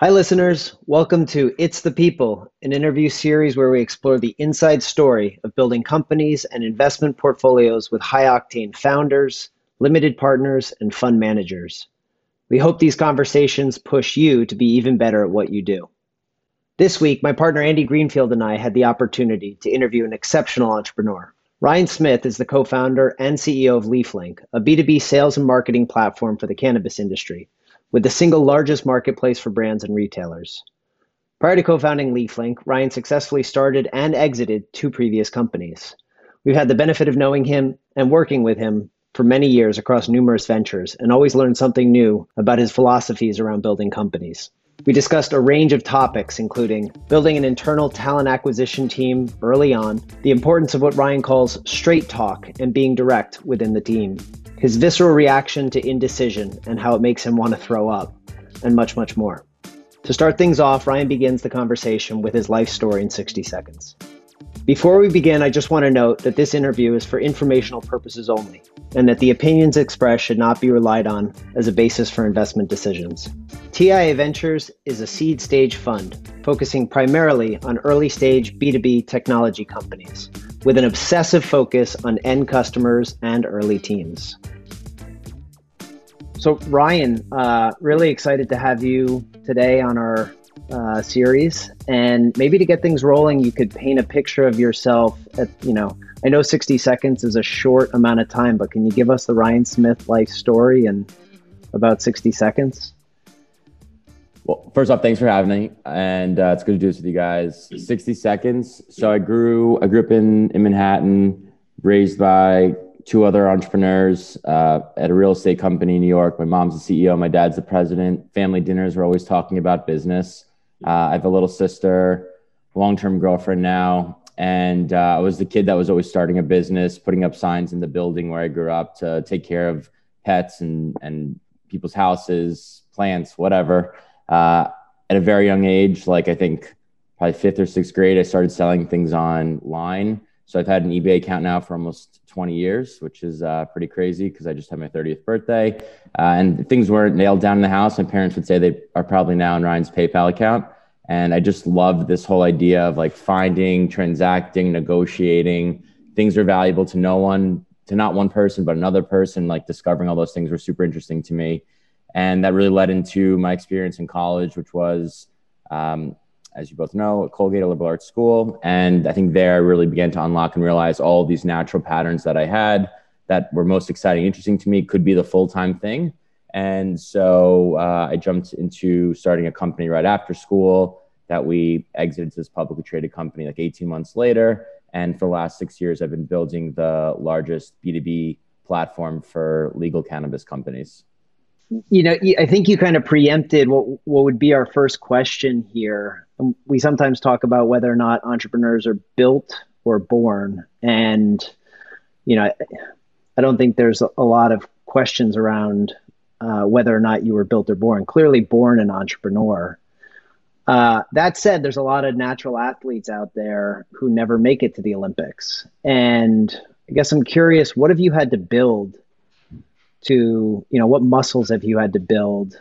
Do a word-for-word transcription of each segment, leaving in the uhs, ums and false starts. Hi, listeners. Welcome to It's the People, an interview series where we explore the inside story of building companies and investment portfolios with high-octane founders, limited partners, and fund managers. We hope these conversations push you to be even better at what you do. This week, my partner Andy Greenfield and I had the opportunity to interview an exceptional entrepreneur. Ryan Smith is the co-founder and C E O of LeafLink, a B two B sales and marketing platform for the cannabis industry, with the single largest marketplace for brands and retailers. Prior to co-founding LeafLink, Ryan successfully started and exited two previous companies. We've had the benefit of knowing him and working with him for many years across numerous ventures and always learned something new about his philosophies around building companies. We discussed a range of topics, including building an internal talent acquisition team early on, the importance of what Ryan calls straight talk and being direct within the team, his visceral reaction to indecision and how it makes him want to throw up, and much, much more. To start things off, Ryan begins the conversation with his life story in sixty seconds. Before we begin, I just want to note that this interview is for informational purposes only, and that the opinions expressed should not be relied on as a basis for investment decisions. T I A Ventures is a seed stage fund focusing primarily on early stage B two B technology companies, with an obsessive focus on end customers and early teams. So Ryan, uh, really excited to have you today on our uh, series, and maybe to get things rolling, you could paint a picture of yourself at, you know, I know sixty seconds is a short amount of time, but can you give us the Ryan Smith life story in about sixty seconds? Well, first off, thanks for having me, and uh, it's good to do this with you guys. sixty seconds. So I grew, I grew up in, in Manhattan, raised by two other entrepreneurs uh, at a real estate company in New York. My mom's the C E O, my dad's the president. Family dinners were always talking about business. Uh, I have a little sister, long-term girlfriend now, and uh, I was the kid that was always starting a business, putting up signs in the building where I grew up to take care of pets and and people's houses, plants, whatever. Uh, at a very young age, like I think probably fifth or sixth grade, I started selling things online. So I've had an eBay account now for almost twenty years, which is uh, pretty crazy because I just had my thirtieth birthday. Uh, and things weren't nailed down in the house. My parents would say they are probably now in Ryan's PayPal account. And I just loved this whole idea of like finding, transacting, negotiating. Things are valuable to no one, to not one person, but another person. Like discovering all those things were super interesting to me. And that really led into my experience in college, which was, um, as you both know, at Colgate, a liberal arts school. And I think there I really began to unlock and realize all these natural patterns that I had that were most exciting, interesting to me could be the full-time thing. And so uh, I jumped into starting a company right after school that we exited to this publicly traded company like eighteen months later. And for the last six years, I've been building the largest B two B platform for legal cannabis companies. You know, I think you kind of preempted what what would be our first question here. We sometimes talk about whether or not entrepreneurs are built or born. And, you know, I don't think there's a lot of questions around uh, whether or not you were built or born. Clearly born an entrepreneur. Uh, that said, there's a lot of natural athletes out there who never make it to the Olympics. And I guess I'm curious, what have you had to build to, you know, what muscles have you had to build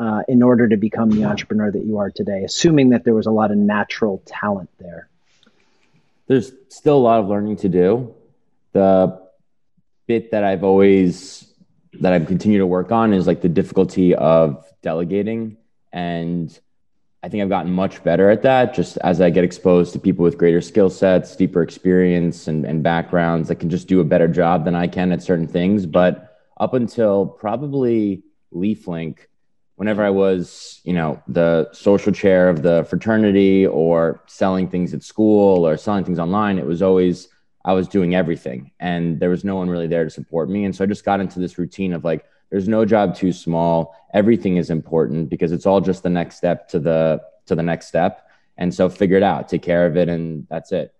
uh, in order to become the entrepreneur that you are today, assuming that there was a lot of natural talent there? There's still a lot of learning to do. The bit that I've always, that I've continued to work on is like the difficulty of delegating. And I think I've gotten much better at that just as I get exposed to people with greater skill sets, deeper experience and, and backgrounds that can just do a better job than I can at certain things. But up until probably LeafLink, whenever I was, you know, the social chair of the fraternity or selling things at school or selling things online, it was always, I was doing everything and there was no one really there to support me. And so I just got into this routine of like, there's no job too small. Everything is important because it's all just the next step to the, to the next step. And so figure it out, take care of it. And that's it.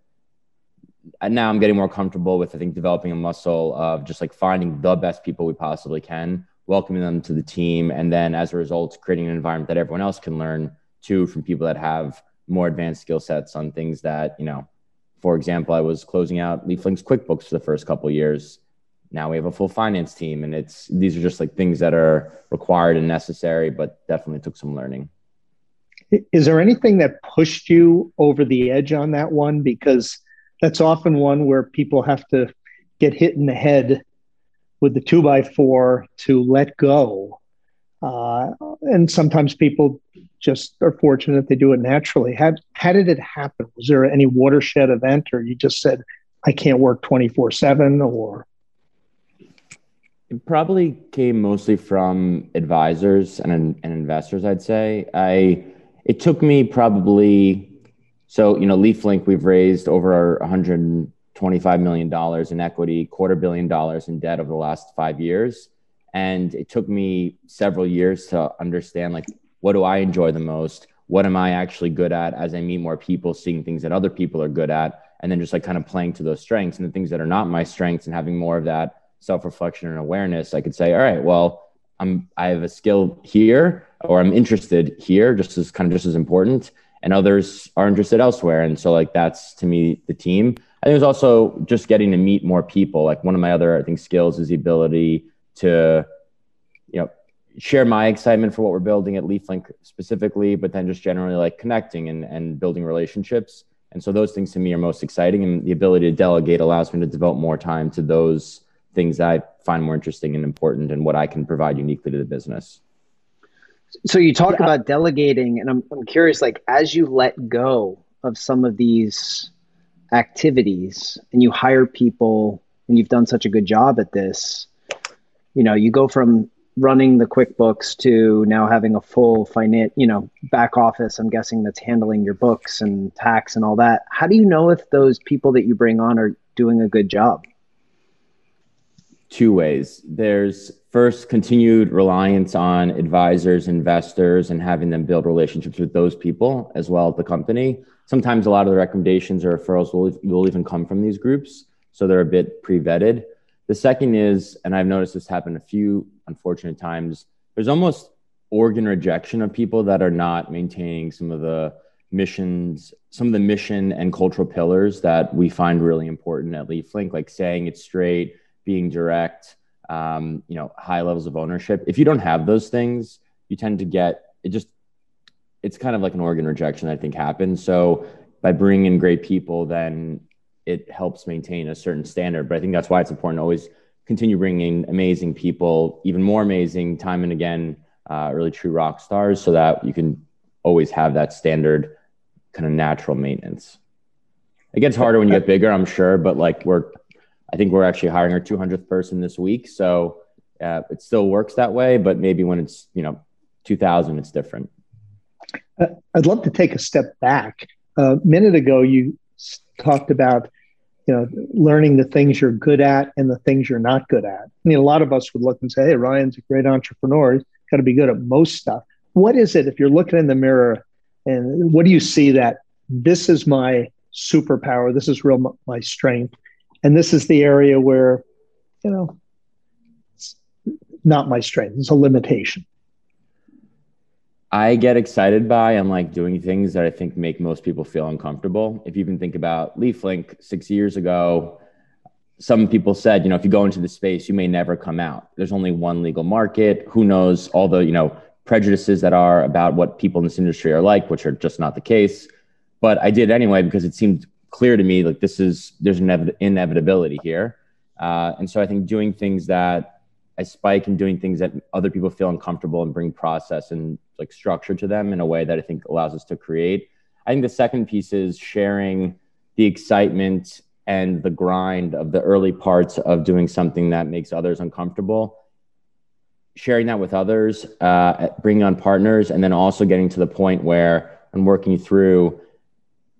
And now I'm getting more comfortable with, I think, developing a muscle of just like finding the best people we possibly can, welcoming them to the team. And then as a result, creating an environment that everyone else can learn too from people that have more advanced skill sets on things that, you know, for example, I was closing out LeafLink's QuickBooks for the first couple of years. Now we have a full finance team and it's, these are just like things that are required and necessary, but definitely took some learning. Is there anything that pushed you over the edge on that one? Because that's often one where people have to get hit in the head with the two by four to let go. Uh, and sometimes people just are fortunate they do it naturally. How, how did it happen? Was there any watershed event, or you just said, I can't work twenty-four seven? Or it probably came mostly from advisors and, and investors, I'd say. I it took me probably, so, you know, LeafLink, we've raised over one hundred twenty-five million dollars in equity, quarter billion dollars in debt over the last five years. And it took me several years to understand, like, what do I enjoy the most? What am I actually good at? As I meet more people, seeing things that other people are good at, and then just like kind of playing to those strengths, and the things that are not my strengths, and having more of that self-reflection and awareness, I could say, all right, well, I'm, I have a skill here, or I'm interested here, just as kind of just as important, and others are interested elsewhere. And so like, that's to me, the team. I think it was also just getting to meet more people. Like one of my other, I think, skills is the ability to, you know, share my excitement for what we're building at LeafLink specifically, but then just generally like connecting and, and building relationships. And so those things to me are most exciting, and the ability to delegate allows me to devote more time to those things that I find more interesting and important, and what I can provide uniquely to the business. So you talk yeah. about delegating, and I'm, I'm curious, like, as you let go of some of these activities and you hire people, and you've done such a good job at this, you know, you go from running the QuickBooks to now having a full finance, you know, back office, I'm guessing, that's handling your books and tax and all that. How do you know if those people that you bring on are doing a good job? Two ways. There's first, continued reliance on advisors, investors, and having them build relationships with those people as well as the company. Sometimes a lot of the recommendations or referrals will, will even come from these groups, so they're a bit pre-vetted. The second is, and I've noticed this happen a few unfortunate times, there's almost organ rejection of people that are not maintaining some of the missions, some of the mission and cultural pillars that we find really important at LeafLink, like saying it straight, being direct, um, you know, high levels of ownership. If you don't have those things, you tend to get, it just, it's kind of like an organ rejection, I think, happens. So by bringing in great people, then it helps maintain a certain standard. But I think that's why it's important to always continue bringing in amazing people, even more amazing time and again, uh, really true rock stars, so that you can always have that standard kind of natural maintenance. It gets harder when you get bigger, I'm sure, but like we're, I think we're actually hiring our two hundredth person this week. So uh, it still works that way, but maybe when it's, you know, two thousand, it's different. Uh, I'd love to take a step back. Uh, a minute ago, you talked about, you know, learning the things you're good at and the things you're not good at. I mean, a lot of us would look and say, hey, Ryan's a great entrepreneur. He's got to be good at most stuff. What is it, if you're looking in the mirror, and what do you see that this is my superpower, this is real my strength, and this is the area where, you know, it's not my strength, it's a limitation? I get excited by and like doing things that I think make most people feel uncomfortable. If you even think about LeafLink six years ago, some people said, you know, if you go into the space, you may never come out. There's only one legal market. Who knows all the, you know, prejudices that are about what people in this industry are like, which are just not the case. But I did anyway, because it seemed clear to me, like, this is, there's an inevit- inevitability here. Uh, and so I think doing things that I spike and doing things that other people feel uncomfortable, and bring process and like structure to them in a way that I think allows us to create. I think the second piece is sharing the excitement and the grind of the early parts of doing something that makes others uncomfortable, sharing that with others, uh, bringing on partners, and then also getting to the point where I'm working through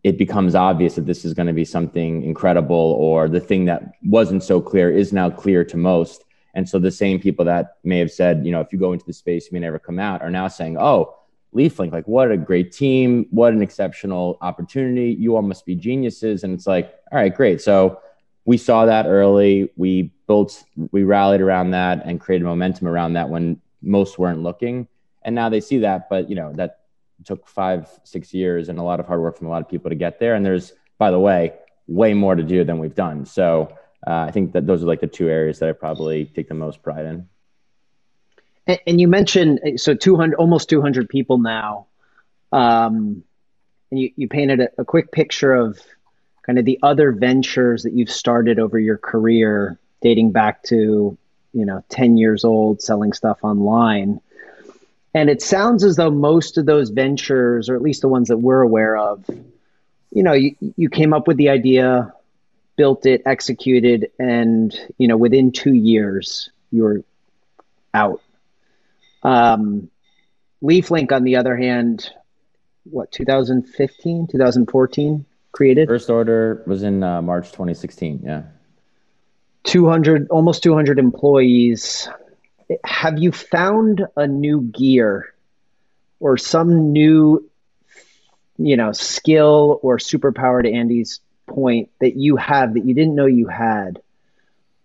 it becomes obvious that this is going to be something incredible, or the thing that wasn't so clear is now clear to most. And so the same people that may have said, you know, if you go into the space, you may never come out, are now saying, oh, LeafLink, like, what a great team. What an exceptional opportunity. You all must be geniuses. And it's like, all right, great. So we saw that early. We built, we rallied around that and created momentum around that when most weren't looking. And now they see that, but, you know, that took five, six years and a lot of hard work from a lot of people to get there. And there's, by the way, way more to do than we've done. So Uh, I think that those are like the two areas that I probably take the most pride in. And, and you mentioned, so two hundred, almost two hundred people now. Um, and you, you painted a, a quick picture of kind of the other ventures that you've started over your career, dating back to, you know, ten years old, selling stuff online. And it sounds as though most of those ventures, or at least the ones that we're aware of, you know, you, you came up with the idea, built it, executed, and, you know, within two years, you were out. Um, LeafLink, on the other hand, what, twenty fifteen, twenty fourteen created? First order was in uh, March twenty sixteen, yeah. two hundred, almost two hundred employees. Have you found a new gear or some new, you know, skill or superpower, to Andy's point, that you have that you didn't know you had,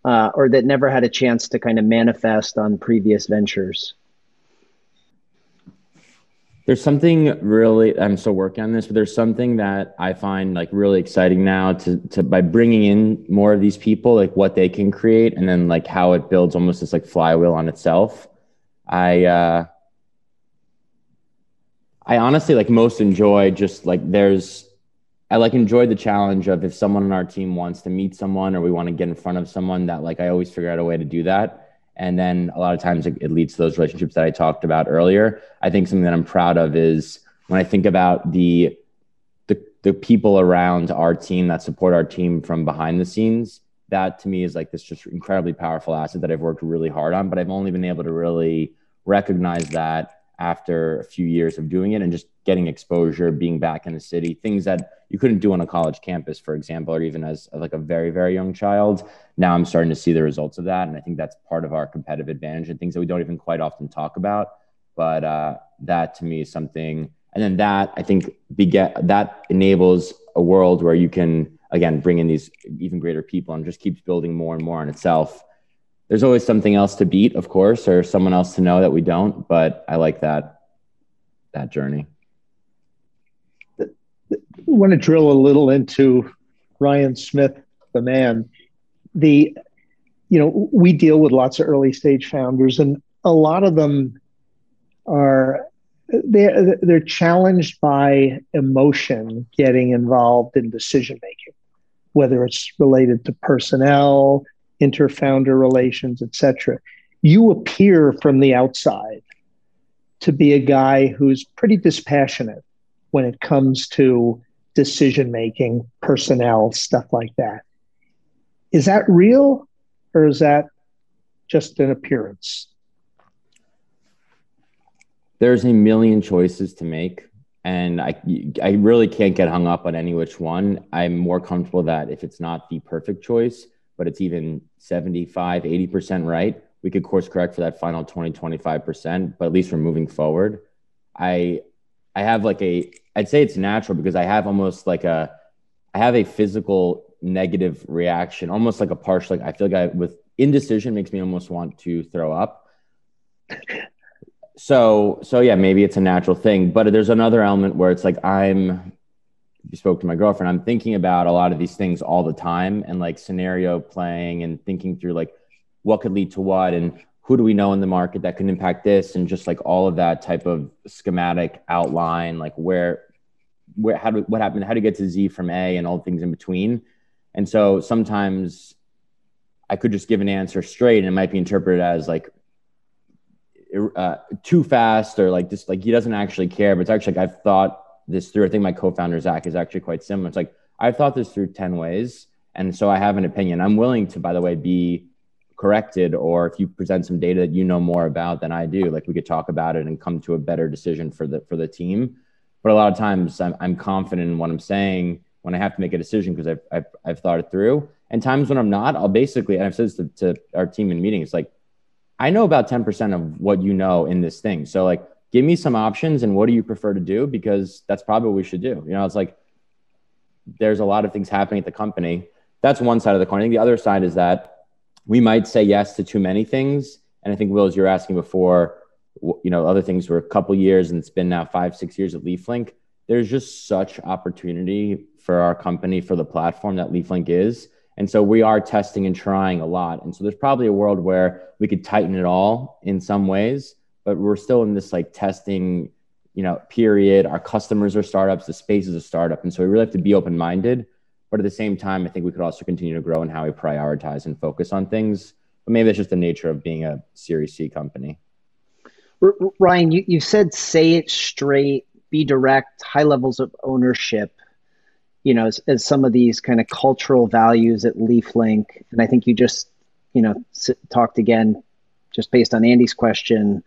uh, or that never had a chance to kind of manifest on previous ventures? There's something really, I'm still working on this, but there's something that I find like really exciting now to, to, by bringing in more of these people, like what they can create, and then like how it builds almost this like flywheel on itself. I, uh, I honestly like most enjoy just like there's, I like enjoyed the challenge of if someone on our team wants to meet someone or we want to get in front of someone, that like I always figure out a way to do that. And then a lot of times it leads to those relationships that I talked about earlier. I think something that I'm proud of is when I think about the, the, the people around our team that support our team from behind the scenes, that to me is like this just incredibly powerful asset that I've worked really hard on, but I've only been able to really recognize that after a few years of doing it and just getting exposure, being back in the city, things that you couldn't do on a college campus, for example, or even as like a very, very young child. Now I'm starting to see the results of that. And I think that's part of our competitive advantage and things that we don't even quite often talk about. But uh, that to me is something. And then that I think beget, that enables a world where you can, again, bring in these even greater people and just keeps building more and more on itself. There's always something else to beat, of course, or someone else to know that we don't, but I like that, that journey. I want to drill a little into Ryan Smith, the man. The, you know, we deal with lots of early stage founders, and a lot of them are, they're, they're challenged by emotion getting involved in decision-making, whether it's related to personnel, inter-founder relations, et cetera. You appear from the outside to be a guy who's pretty dispassionate when it comes to decision-making, personnel, stuff like that. Is that real, or is that just an appearance? There's a million choices to make, and I, I really can't get hung up on any which one. I'm more comfortable that if it's not the perfect choice, but it's even seventy-five, eighty percent right, we could course correct for that final twenty, twenty-five percent, but at least we're moving forward. I, I have like a, I'd say it's natural because I have almost like a, I have a physical negative reaction, almost like a partial, like I feel like I, with indecision makes me almost want to throw up. So, so yeah, maybe it's a natural thing, but there's another element where it's like, I'm, you spoke to my girlfriend, I'm thinking about a lot of these things all the time and like scenario playing and thinking through like what could lead to what and who do we know in the market that can impact this and just like all of that type of schematic outline, like where, where, how do, what happened, how to get to Z from A and all the things in between. And so sometimes I could just give an answer straight and it might be interpreted as like uh, too fast or like just like he doesn't actually care, but it's actually like I've thought this through. I think my co-founder Zach is actually quite similar. It's like, I've thought this through ten ways. And so I have an opinion. I'm willing to, by the way, be corrected, or if you present some data that you know more about than I do, like we could talk about it and come to a better decision for the, for the team. But a lot of times I'm, I'm confident in what I'm saying when I have to make a decision, because I've, I've, I've thought it through. And times when I'm not, I'll basically, and I've said this to, to our team in meetings, like, I know about ten percent of what you know in this thing. So like, give me some options and what do you prefer to do? Because that's probably what we should do. You know, it's like, there's a lot of things happening at the company. That's one side of the coin. I think the other side is that we might say yes to too many things. And I think, Will, as you were asking before, you know, other things were a couple years and it's been now five, six years at LeafLink. There's just such opportunity for our company, for the platform that LeafLink is. And so we are testing and trying a lot. And so there's probably a world where we could tighten it all in some ways, but we're still in this like testing you know, period. Our customers are startups, the space is a startup. And so we really have to be open-minded, but at the same time, I think we could also continue to grow in how we prioritize and focus on things. But maybe that's just the nature of being a Series C company. Ryan, you, you've said, say it straight, be direct, high levels of ownership, you know, as, as some of these kind of cultural values at LeafLink. And I think you just, you know, s- talked again, just based on Andy's question,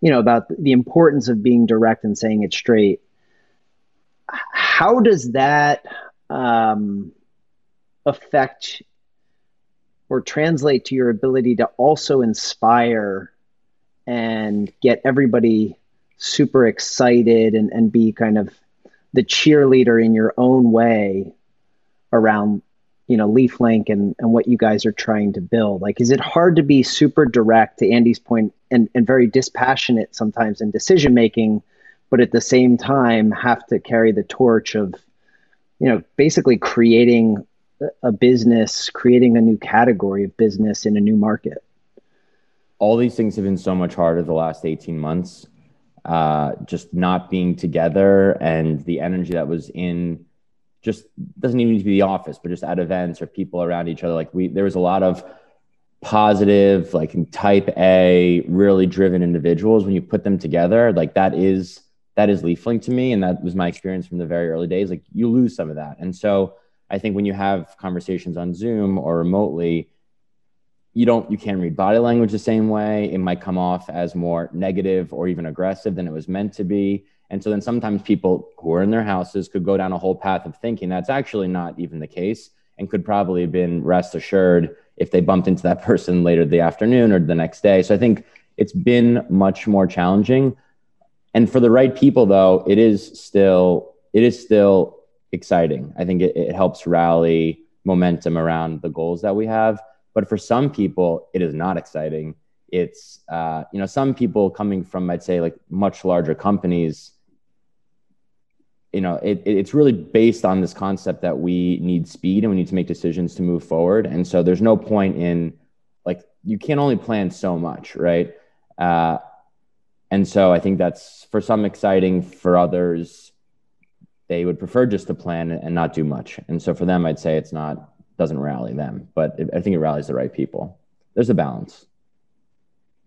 you know, about the importance of being direct and saying it straight. How does that um, affect or translate to your ability to also inspire and get everybody super excited and, and be kind of the cheerleader in your own way around, you know, LeafLink and, and what you guys are trying to build? Like, is it hard to be super direct, to Andy's point, and, and very dispassionate sometimes in decision-making, but at the same time have to carry the torch of, you know, basically creating a business, creating a new category of business in a new market? All these things have been so much harder the last eighteen months. Uh, just not being together, and the energy that was in just doesn't even need to be the office, but just at events or people around each other. Like we, there was a lot of positive, like type A, really driven individuals. When you put them together, like that is, that is LeafLink to me. And that was my experience from the very early days. Like you lose some of that. And so I think when you have conversations on Zoom or remotely, you don't, you can't read body language the same way. It might come off as more negative or even aggressive than it was meant to be. And so then sometimes people who are in their houses could go down a whole path of thinking that's actually not even the case, and could probably have been rest assured if they bumped into that person later the afternoon or the next day. So I think it's been much more challenging. And for the right people though, it is still, it is still exciting. I think it, it helps rally momentum around the goals that we have. But for some people, it is not exciting. It's, uh, you know, some people coming from, I'd say, like much larger companies, you know, it, it's really based on this concept that we need speed and we need to make decisions to move forward. And so there's no point in, like, you can only plan so much, right? Uh, and so I think that's, for some, exciting. For others, they would prefer just to plan and not do much. And so for them, I'd say it's not, doesn't rally them, but it, I think it rallies the right people. There's a balance.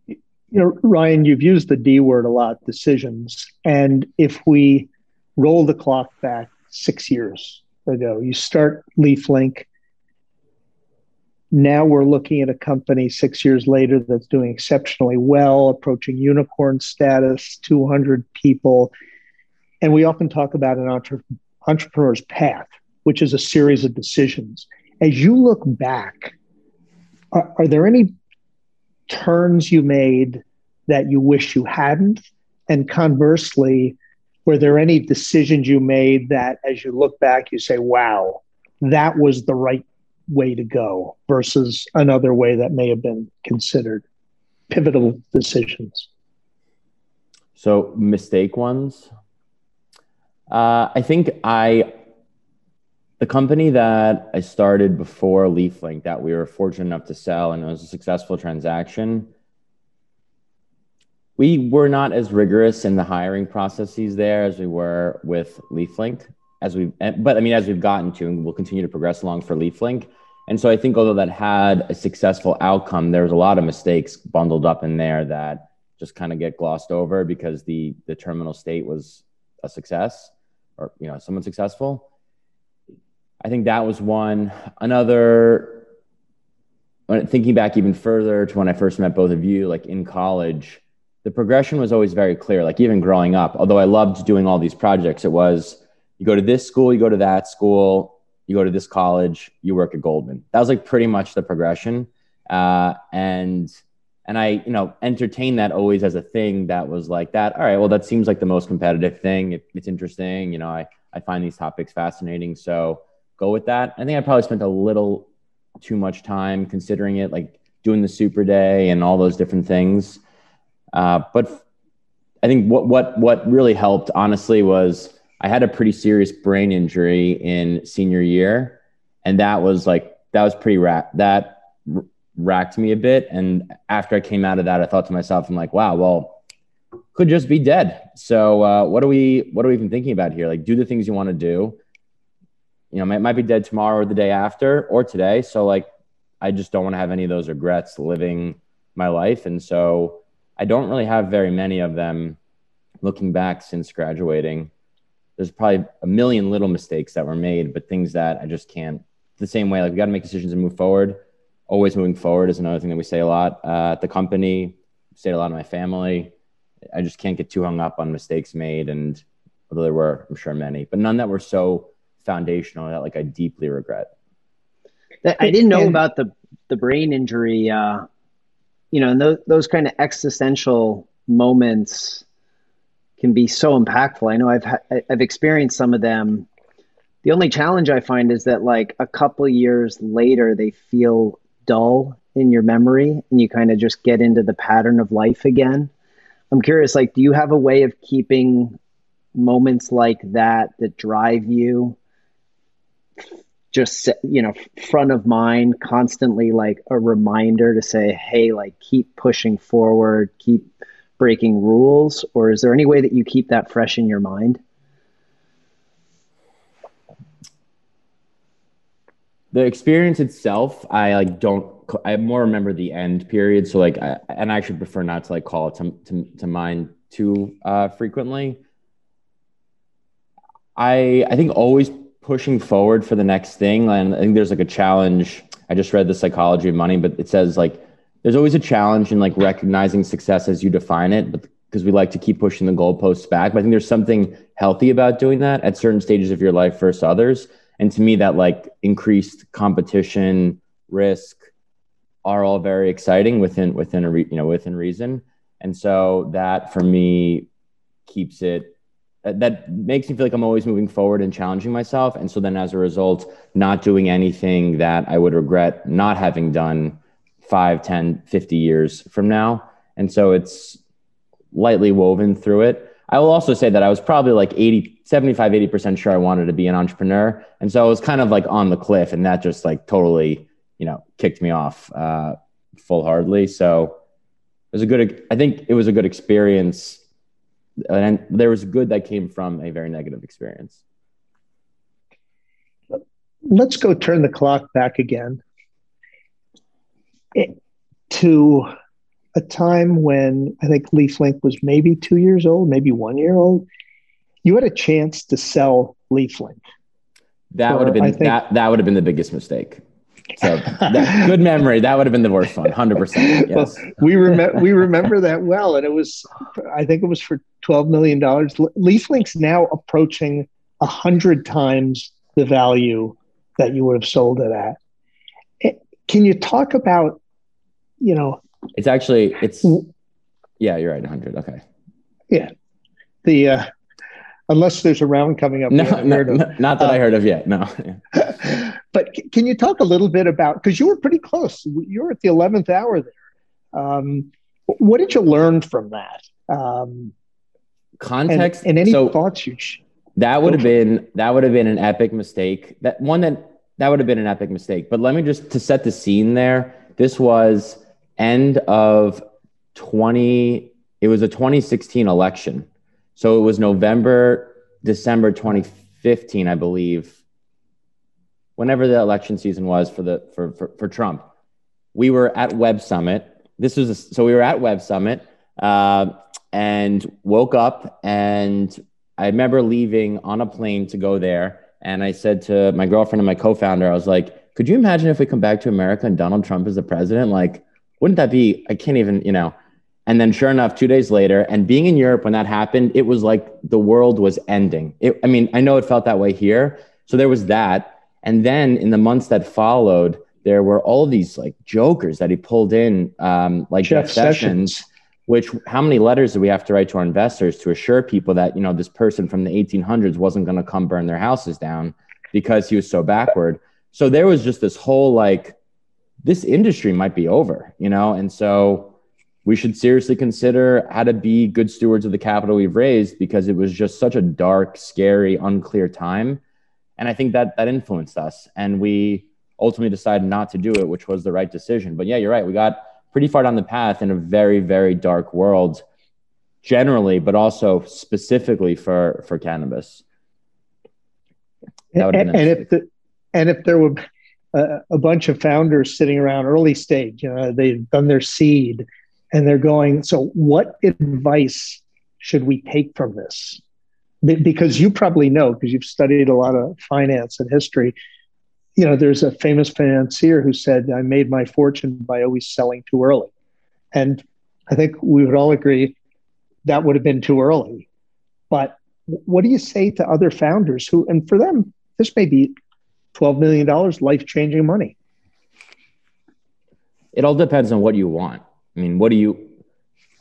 You know, Ryan, you've used the D word a lot, decisions. And if we roll the clock back six years ago, you start LeafLink. Now we're looking at a company six years later that's doing exceptionally well, approaching unicorn status, two hundred people. And we often talk about an entre- entrepreneur's path, which is a series of decisions. As you look back, are, are there any turns you made that you wish you hadn't? And conversely, were there any decisions you made that as you look back, you say, wow, that was the right way to go versus another way that may have been considered? Pivotal decisions. So mistake ones. Uh, I think I... The company that I started before LeafLink that we were fortunate enough to sell, and it was a successful transaction, we were not as rigorous in the hiring processes there as we were with LeafLink. As we, but I mean, as we've gotten to, and we'll continue to progress along for LeafLink. And so I think although that had a successful outcome, there was a lot of mistakes bundled up in there that just kind of get glossed over because the the terminal state was a success, or you know, somewhat successful. I think that was one. Another, thinking back even further to when I first met both of you, like in college, the progression was always very clear. Like even growing up, although I loved doing all these projects, it was, you go to this school, you go to that school, you go to this college, you work at Goldman. That was like pretty much the progression. Uh, and and I, you know, entertained that always as a thing that was like that. All right, well, that seems like the most competitive thing. It, it's interesting. You know, I, I find these topics fascinating. So go with that. I think I probably spent a little too much time considering it, like doing the super day and all those different things. Uh, but I think what, what, what really helped, honestly, was I had a pretty serious brain injury in senior year. And that was like, that was pretty rack. That r- racked me a bit. And after I came out of that, I thought to myself, I'm like, wow, well, could just be dead. So uh, what are we, what are we even thinking about here? Like, do the things you want to do. You know, it might be dead tomorrow or the day after or today. So like, I just don't want to have any of those regrets living my life. And so I don't really have very many of them looking back since graduating. There's probably a million little mistakes that were made, but things that I just can't, the same way, like we got to make decisions and move forward. Always moving forward is another thing that we say a lot uh, at the company, say it a lot in my family. I just can't get too hung up on mistakes made. And although there were, I'm sure many, but none that were so foundational that like I deeply regret. I didn't know about the, the brain injury, uh, you know, and those, those kind of existential moments can be so impactful. I know I've, ha- I've experienced some of them. The only challenge I find is that like a couple years later, they feel dull in your memory and you kind of just get into the pattern of life again. I'm curious, like, do you have a way of keeping moments like that that drive you just, you know, front of mind, constantly like a reminder to say, hey, like keep pushing forward, keep breaking rules? Or is there any way that you keep that fresh in your mind? The experience itself, I like don't, I more remember the end period. So like, I, and I actually prefer not to like call it to, to, to mind too uh, frequently. I I think always pushing forward for the next thing. And I think there's like a challenge. I just read The Psychology of Money, but it says like, there's always a challenge in like recognizing success as you define it, but because we like to keep pushing the goalposts back. But I think there's something healthy about doing that at certain stages of your life versus others. And to me, that like increased competition, risk are all very exciting within within a re, you know within reason. And so that for me keeps it, that makes me feel like I'm always moving forward and challenging myself. And so then as a result, not doing anything that I would regret not having done five, ten, fifty years from now. And so it's lightly woven through it. I will also say that I was probably like eighty, seventy-five, eighty percent sure I wanted to be an entrepreneur. And so I was kind of like on the cliff, and that just like totally, you know, kicked me off uh, full-heartedly. So it was a good, I think it was a good experience, and there was good that came from a very negative experience. Let's go turn the clock back again it, to a time when I think LeafLink was maybe two years old, maybe one year old. You had a chance to sell LeafLink. That would have been think, that, that would have been the biggest mistake. So that, good memory. That would have been the worst one, one hundred percent. Yes. Well, we remember we remember that well, and it was, I think it was for twelve million dollars. LeafLink's now approaching a hundred times the value that you would have sold it at. Can you talk about, you know? It's actually, it's, yeah, you're right, one hundred, okay. Yeah, the, uh, unless there's a round coming up. No, no, no not that uh, I heard of yet, no. Yeah. But c- can you talk a little bit about, because you were pretty close, you were at the eleventh hour there. Um, what did you learn from that? Um, Context. And, and any so thoughts you should? That would have been, that would have been an epic mistake. That one, that, that would have been an epic mistake. But let me just, to set the scene there, this was, end of twenty, it was a twenty sixteen election. So it was November, December twenty fifteen, I believe, whenever the election season was for the for for, for Trump. We were at Web Summit. This was a, so we were at Web Summit uh, and woke up, and I remember leaving on a plane to go there. And I said to my girlfriend and my co-founder, I was like, could you imagine if we come back to America and Donald Trump is the president? Like, wouldn't that be, I can't even, you know. And then sure enough, two days later, and being in Europe when that happened, it was like the world was ending. It, I mean, I know it felt that way here. So there was that. And then in the months that followed, there were all these like jokers that he pulled in, um, like Jeff, Jeff Sessions, Sessions, which how many letters do we have to write to our investors to assure people that, you know, this person from the eighteen hundreds wasn't going to come burn their houses down because he was so backward. So there was just this whole like, this industry might be over, you know? And so we should seriously consider how to be good stewards of the capital we've raised, because it was just such a dark, scary, unclear time. And I think that that influenced us. And we ultimately decided not to do it, which was the right decision. But yeah, you're right. We got pretty far down the path in a very, very dark world. generally, but also specifically for, for cannabis. That would and, and if the, and if there were uh, a bunch of founders sitting around early stage, you know, they've done their seed and they're going, so what advice should we take from this? Because you probably know, because you've studied a lot of finance and history, you know, there's a famous financier who said, I made my fortune by always selling too early. And I think we would all agree that would have been too early. But what do you say to other founders who, and for them, this may be twelve million dollars, life-changing money? It all depends on what you want. I mean, what do you,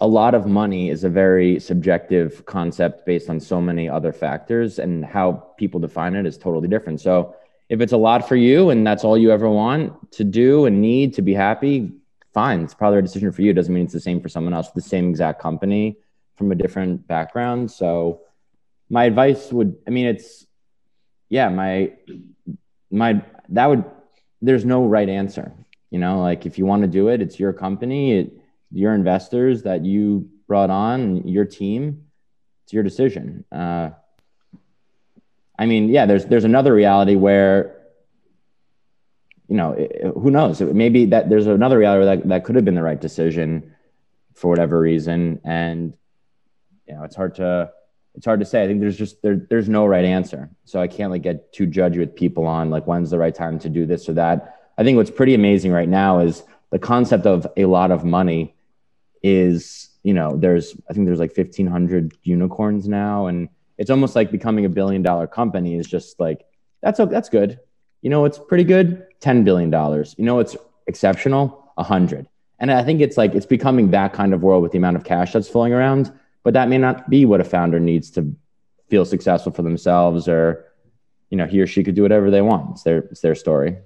a lot of money is a very subjective concept based on so many other factors, and how people define it is totally different. So if it's a lot for you and that's all you ever want to do and need to be happy, fine. It's probably a decision for you. It doesn't mean it's the same for someone else, the same exact company from a different background. So my advice would, I mean, it's, yeah, my, my, that would, there's no right answer. You know, like if you want to do it, it's your company, it, your investors that you brought on, your team, it's your decision. Uh, I mean, yeah, there's, there's another reality where, you know, it, who knows? Maybe that there's another reality where that, that could have been the right decision for whatever reason. And, you know, it's hard to, it's hard to say. I think there's just, there, there's no right answer. So I can't like get too judgy with people on like, when's the right time to do this or that. I think what's pretty amazing right now is the concept of a lot of money is, you know, there's, I think there's like fifteen hundred unicorns now. And it's almost like becoming a billion dollar company is just like, that's, that's good. You know, it's pretty good. ten billion dollars, you know, it's exceptional, a hundred. And I think it's like, it's becoming that kind of world with the amount of cash that's flowing around, but that may not be what a founder needs to feel successful for themselves, or, you know, he or she could do whatever they want. It's their, it's their story.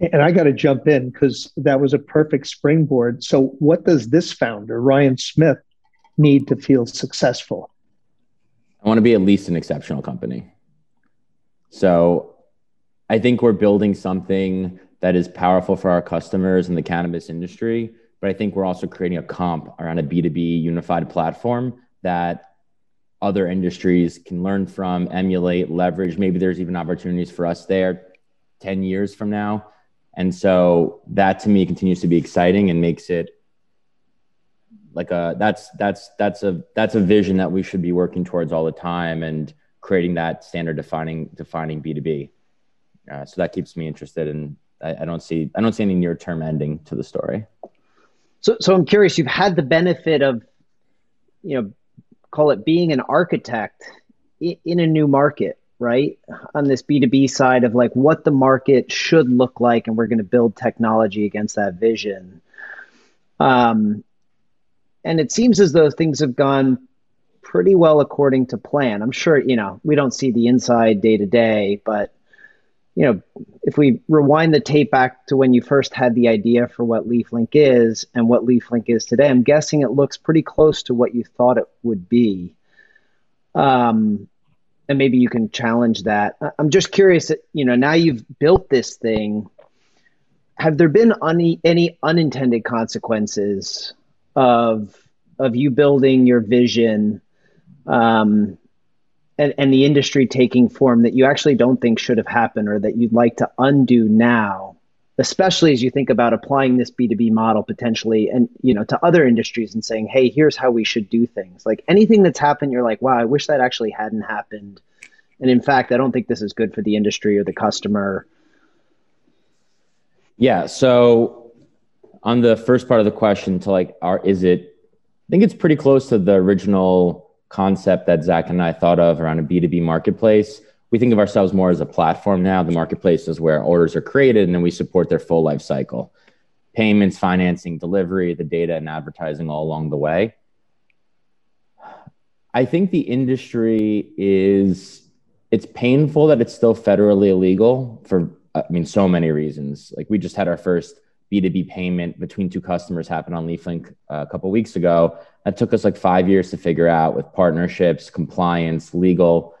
And I got to jump in because that was a perfect springboard. So what does this founder, Ryan Smith, need to feel successful? I want to be at least an exceptional company. So I think we're building something that is powerful for our customers in the cannabis industry, but I think we're also creating a comp around a B two B unified platform that other industries can learn from, emulate, leverage. Maybe there's even opportunities for us there ten years from now. And so that to me continues to be exciting and makes it like a, that's, that's, that's a, that's a vision that we should be working towards all the time and creating that standard defining, defining B two B. Uh, so that keeps me interested. And I, I don't see, I don't see any near term ending to the story. So, so I'm curious, you've had the benefit of, you know, call it being an architect in a new market, right? On this B two B side of like what the market should look like, and we're going to build technology against that vision. Um, and it seems as though things have gone pretty well according to plan. I'm sure, you know, we don't see the inside day to day, but you know, if we rewind the tape back to when you first had the idea for what LeafLink is and what LeafLink is today, I'm guessing it looks pretty close to what you thought it would be. Um, And maybe you can challenge that. I'm just curious, you know, now you've built this thing, have there been any, any unintended consequences of, of you building your vision um, and, and the industry taking form that you actually don't think should have happened, or that you'd like to undo now, especially as you think about applying this B two B model potentially and, you know, to other industries and saying, hey, here's how we should do things. Like anything that's happened, you're like, wow, I wish that actually hadn't happened. And in fact, I don't think this is good for the industry or the customer. Yeah. So on the first part of the question to like, are, is it, I think it's pretty close to the original concept that Zach and I thought of around a B two B marketplace. We think of ourselves more as a platform now. The marketplace is where orders are created, and then we support their full life cycle. Payments, financing, delivery, the data and advertising all along the way. I think the industry is, it's painful that it's still federally illegal for, I mean, so many reasons. Like we just had our first B two B payment between two customers happen on LeafLink a couple of weeks ago. That took us like five years to figure out with partnerships, compliance, legal.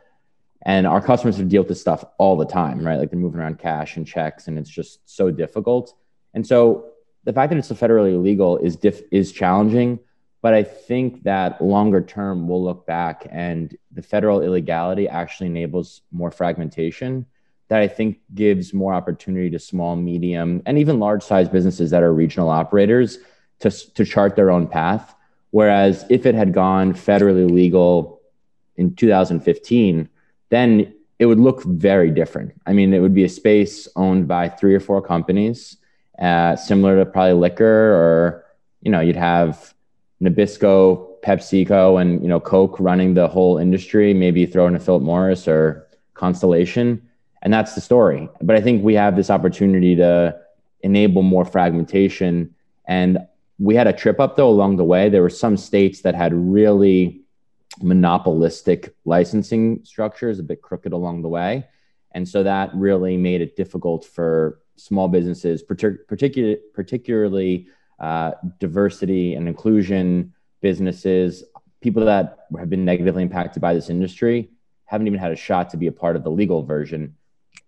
And our customers have dealt with this stuff all the time, right? Like they're moving around cash and checks, and it's just so difficult. And so the fact that it's federally illegal is diff- is challenging, But I think that longer term, we'll look back and the federal illegality actually enables more fragmentation that I think gives more opportunity to small, medium, and even large size businesses that are regional operators to, to chart their own path. Whereas if it had gone federally legal in two thousand fifteen, then it would look very different. I mean, it would be a space owned by three or four companies, uh, similar to probably liquor, or, you know, you'd have Nabisco, PepsiCo, and, you know, Coke running the whole industry, maybe throw in a Philip Morris or Constellation. And that's the story. But I think we have this opportunity to enable more fragmentation. And we had a trip up, though, along the way. There were some states that had really monopolistic licensing structures, a bit crooked along the way. And so that really made it difficult for small businesses, partic- particu- particularly Uh, diversity and inclusion businesses. People that have been negatively impacted by this industry haven't even had a shot to be a part of the legal version.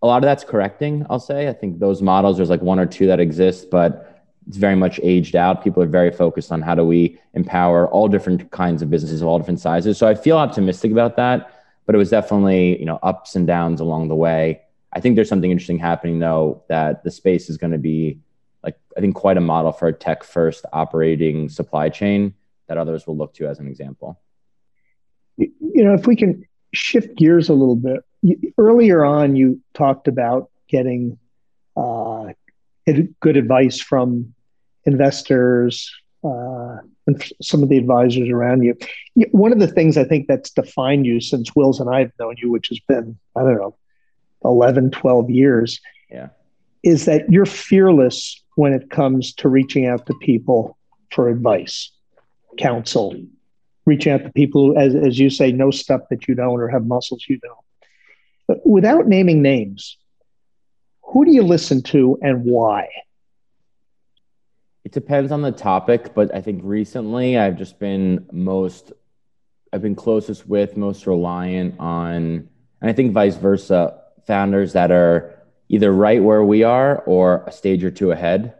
A lot of that's correcting, I'll say. I think those models, there's like one or two that exist, but it's very much aged out. People are very focused on how do we empower all different kinds of businesses of all different sizes. So I feel optimistic about that, but it was definitely, you know, ups and downs along the way. I think there's something interesting happening, though, that the space is going to be, like, I think, quite a model for a tech first operating supply chain that others will look to as an example. You know, if we can shift gears a little bit, earlier on, you talked about getting uh, good advice from investors uh, and some of the advisors around you. One of the things I think that's defined you since Wills and I have known you, which has been, I don't know, eleven, twelve years, yeah, is that you're fearless when it comes to reaching out to people for advice, counsel, reaching out to people who, as, as you say, know stuff that you don't or have muscles you don't. But without naming names, who do you listen to and why? It depends on the topic, but I think recently I've just been most, I've been closest with, most reliant on, and I think vice versa, founders that are either right where we are or a stage or two ahead.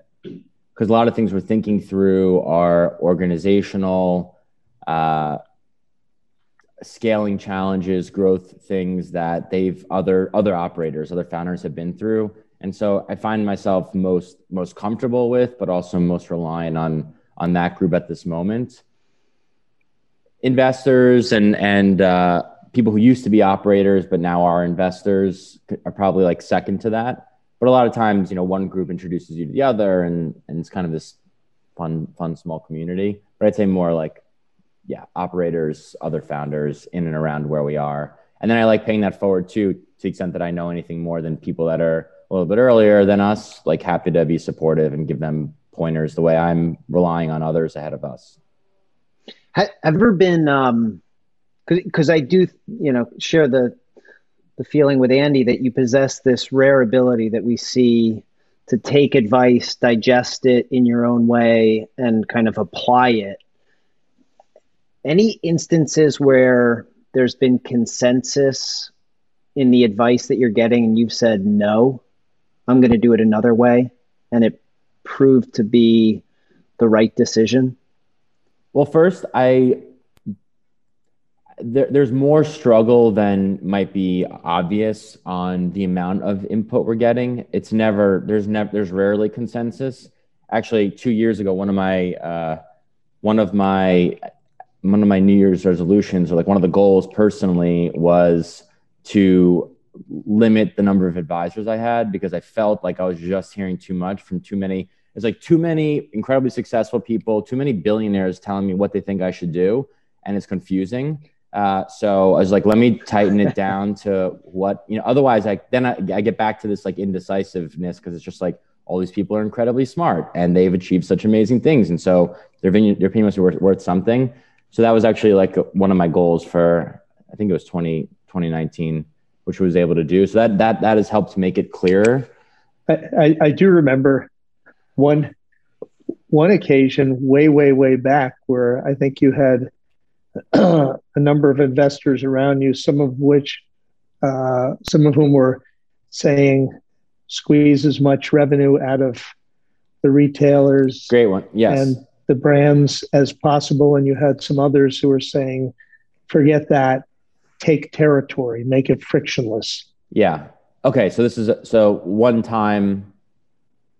Because a lot of things we're thinking through are organizational, uh, scaling challenges, growth things that they've other other operators, other founders have been through. And so I find myself most most comfortable with, but also most reliant on on that group at this moment. Investors and and uh, people who used to be operators but now are investors are probably like second to that. But a lot of times, you know, one group introduces you to the other, and, and it's kind of this fun, fun, small community. But I'd say more like, yeah, operators, other founders in and around where we are. And then I like paying that forward too, to the extent that I know anything more than people that are a little bit earlier than us, like happy to be supportive and give them pointers the way I'm relying on others ahead of us. Have ever been, um, because I do, you know, share the the feeling with Andy that you possess this rare ability that we see to take advice, digest it in your own way, and kind of apply it. Any instances where there's been consensus in the advice that you're getting and you've said, no, I'm going to do it another way, and it proved to be the right decision? Well, first, I... There, there's more struggle than might be obvious on the amount of input we're getting. It's never, there's never, there's rarely consensus. Actually, two years ago, one of my, uh, one of my, one of my New Year's resolutions, or like one of the goals personally, was to limit the number of advisors I had, because I felt like I was just hearing too much from too many. It's like too many incredibly successful people, too many billionaires telling me what they think I should do. And it's confusing. Uh, so I was like, let me tighten it down to what, you know, otherwise I, then I, I get back to this like indecisiveness, because it's just like, all these people are incredibly smart and they've achieved such amazing things. And so their opinion, their opinion was worth, worth something. So that was actually like one of my goals for, I think it was twenty nineteen, which I was able to do. So that, that, that has helped make it clearer. I, I, I do remember one, one occasion way, way, way back where I think you had a number of investors around you, some of which, uh, some of whom were saying, squeeze as much revenue out of the retailers. Great one. Yes. And the brands as possible. And you had some others who were saying, forget that, take territory, make it frictionless. Yeah. Okay. So this is, so one time,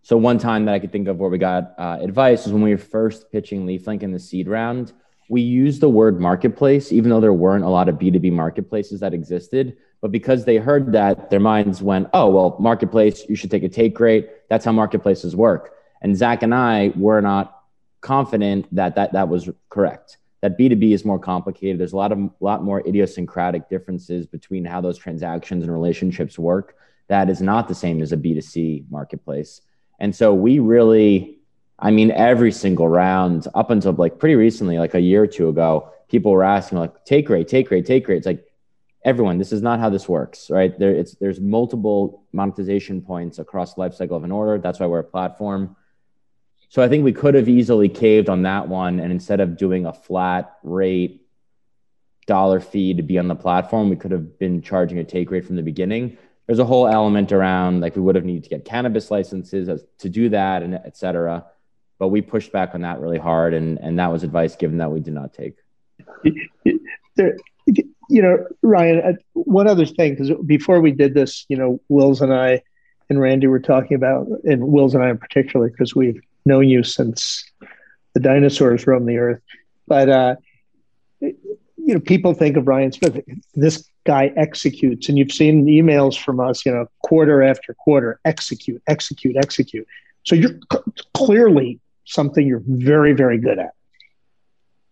so one time that I could think of where we got uh, advice is when we were first pitching LeafLink in the seed round, we used the word marketplace, even though there weren't a lot of B two B marketplaces that existed. But because they heard that, their minds went, oh, well, marketplace, you should take a take rate. That's how marketplaces work. And Zach and I were not confident that that, that was correct, that B two B is more complicated. There's a lot of lot more idiosyncratic differences between how those transactions and relationships work. That is not the same as a B two C marketplace. And so we really, I mean, every single round up until like pretty recently, like a year or two ago, people were asking like, take rate, take rate, take rate. It's like, everyone, this is not how this works, right? There, it's, there's multiple monetization points across the lifecycle of an order. That's why we're a platform. So I think we could have easily caved on that one. And instead of doing a flat rate dollar fee to be on the platform, we could have been charging a take rate from the beginning. There's a whole element around, like we would have needed to get cannabis licenses to do that, and et cetera. But we pushed back on that really hard. And, and that was advice given that we did not take. There, you know, Ryan, one other thing, because before we did this, you know, Wills and I and Randy were talking about, and Wills and I in particular, because we've known you since the dinosaurs roamed the earth. But, uh, you know, people think of Ryan Smith, this guy executes, and you've seen emails from us, you know, quarter after quarter, execute, execute, execute. So you're c- clearly something you're very, very good at.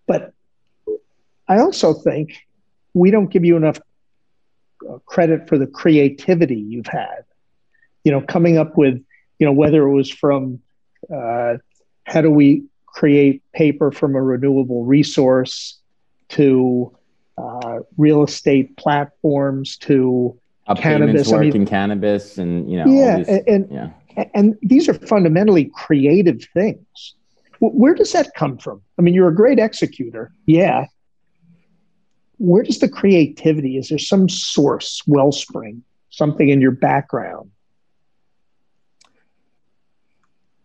But I also think we don't give you enough credit for the creativity you've had, you know, coming up with, you know, whether it was from uh, how do we create paper from a renewable resource to uh, real estate platforms to uh, cannabis. Work I mean, in cannabis and, you know, yeah, all these, and, and, yeah. And these are fundamentally creative things. Where does that come from? I mean, you're a great executor. Yeah. Where does the creativity, is there some source, wellspring, something in your background?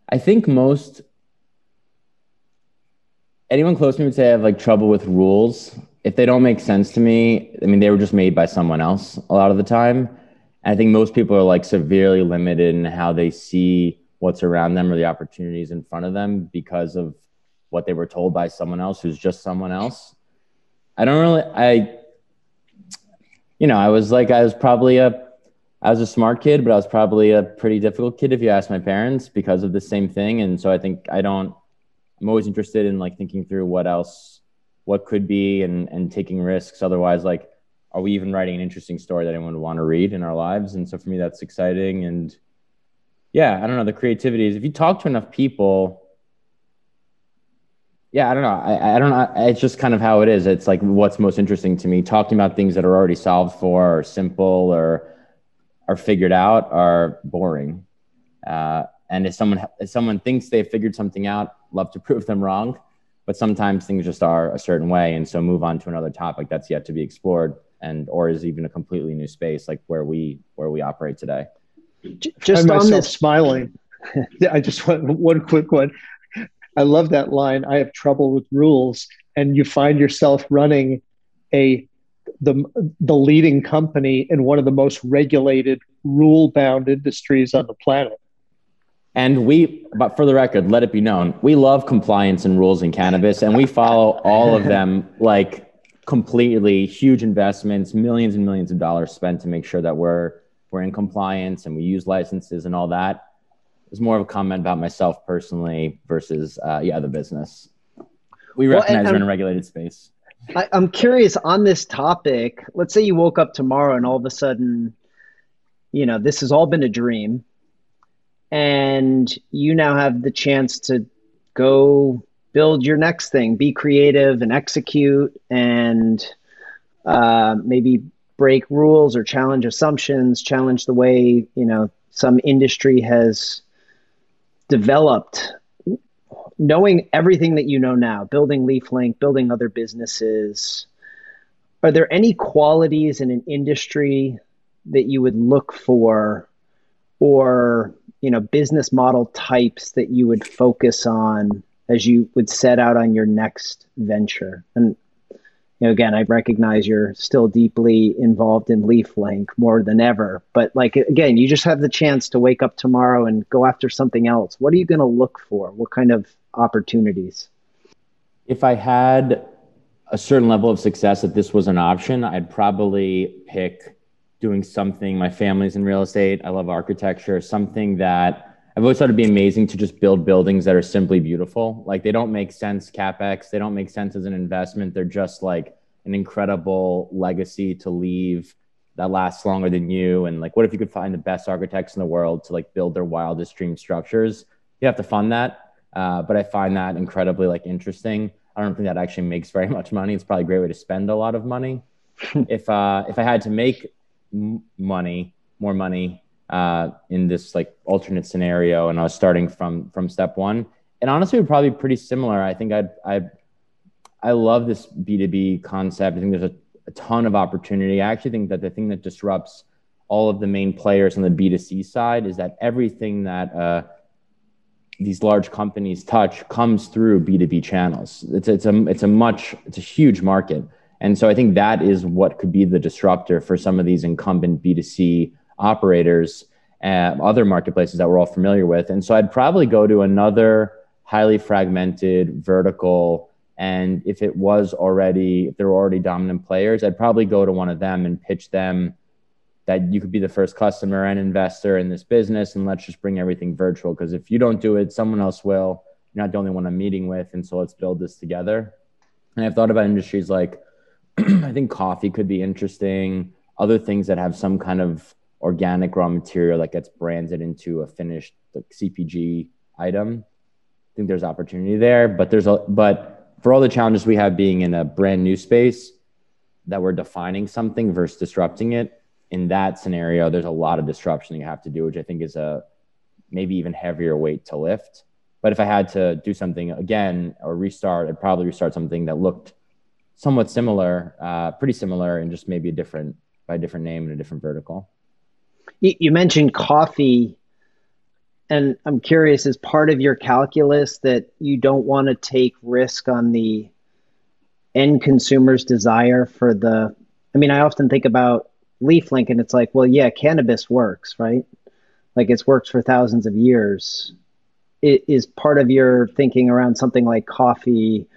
I think most, anyone close to me would say I have like trouble with rules. If they don't make sense to me, I mean, they were just made by someone else a lot of the time. And I think most people are like severely limited in how they see what's around them or the opportunities in front of them because of what they were told by someone else who's just someone else. I don't really, I, you know, I was like, I was probably a, I was a smart kid, but I was probably a pretty difficult kid if you ask my parents because of the same thing. And so I think I don't, I'm always interested in like thinking through what else, what could be and, and taking risks. Otherwise, like, are we even writing an interesting story that anyone would want to read in our lives? And so for me, that's exciting. And yeah, I don't know, the creativity is, if you talk to enough people, yeah, I don't know. I, I don't know. It's just kind of how it is. It's like what's most interesting to me. Talking about things that are already solved for or simple or are figured out are boring. Uh, and if someone if someone thinks they've figured something out, love to prove them wrong. But sometimes things just are a certain way. And so move on to another topic that's yet to be explored and or is even a completely new space like where we where we operate today. Just on this smiling. I just want one quick one. I love that line. I have trouble with rules, and you find yourself running a the the leading company in one of the most regulated, rule-bound industries on the planet. And we, but for the record, let it be known, we love compliance and rules in cannabis, and we follow all of them like completely. Huge investments, millions and millions of dollars spent to make sure that we're we're in compliance, and we use licenses and all that. It's more of a comment about myself personally versus, uh, yeah, the business. We recognize well, we're in a regulated space. I, I'm curious on this topic. Let's say you woke up tomorrow and all of a sudden, you know, this has all been a dream. And you now have the chance to go build your next thing, be creative and execute and uh, maybe break rules or challenge assumptions, challenge the way, you know, some industry has developed. Knowing everything that you know now, building LeafLink, building other businesses, are there any qualities in an industry that you would look for, or, you know, business model types that you would focus on as you would set out on your next venture? And you know, again, I recognize you're still deeply involved in LeafLink more than ever, but like, again, you just have the chance to wake up tomorrow and go after something else. What are you going to look for? What kind of opportunities? If I had a certain level of success, if this was an option, I'd probably pick doing something. My family's in real estate. I love architecture, something that I've always thought it'd be amazing to just build buildings that are simply beautiful. Like they don't make sense CapEx. They don't make sense as an investment. They're just like an incredible legacy to leave that lasts longer than you. And like, what if you could find the best architects in the world to like build their wildest dream structures? You have to fund that. Uh, but I find that incredibly like interesting. I don't think that actually makes very much money. It's probably a great way to spend a lot of money. if, uh, if I had to make m- money, more money, uh, in this like alternate scenario, and I was starting from, from step one, and honestly, it would probably be pretty similar. I think I, I, I love this B two B concept. I think there's a, a ton of opportunity. I actually think that the thing that disrupts all of the main players on the B two C side is that everything that, uh, these large companies touch comes through B two B channels. It's, it's a, it's a much, it's a huge market. And so I think that is what could be the disruptor for some of these incumbent B two C operators and other marketplaces that we're all familiar with. And so I'd probably go to another highly fragmented vertical. And if it was already, if there were already dominant players, I'd probably go to one of them and pitch them that you could be the first customer and investor in this business. And let's just bring everything virtual. Because if you don't do it, someone else will. You're not the only one I'm meeting with. And so let's build this together. And I've thought about industries like, I think coffee could be interesting. Other things that have some kind of organic raw material that gets branded into a finished like C P G item. I think there's opportunity there, but there's a, but for all the challenges we have being in a brand new space that we're defining something versus disrupting it, in that scenario, there's a lot of disruption you have to do, which I think is a maybe even heavier weight to lift. But if I had to do something again or restart, I'd probably restart something that looked somewhat similar, uh, pretty similar, and just maybe a different, by a different name and a different vertical. You mentioned coffee, and I'm curious, is part of your calculus that you don't want to take risk on the end consumer's desire for the, I mean, I often think about LeafLink and it's like, well, yeah, cannabis works, right? Like it's worked for thousands of years. It is part of your thinking around something like coffee,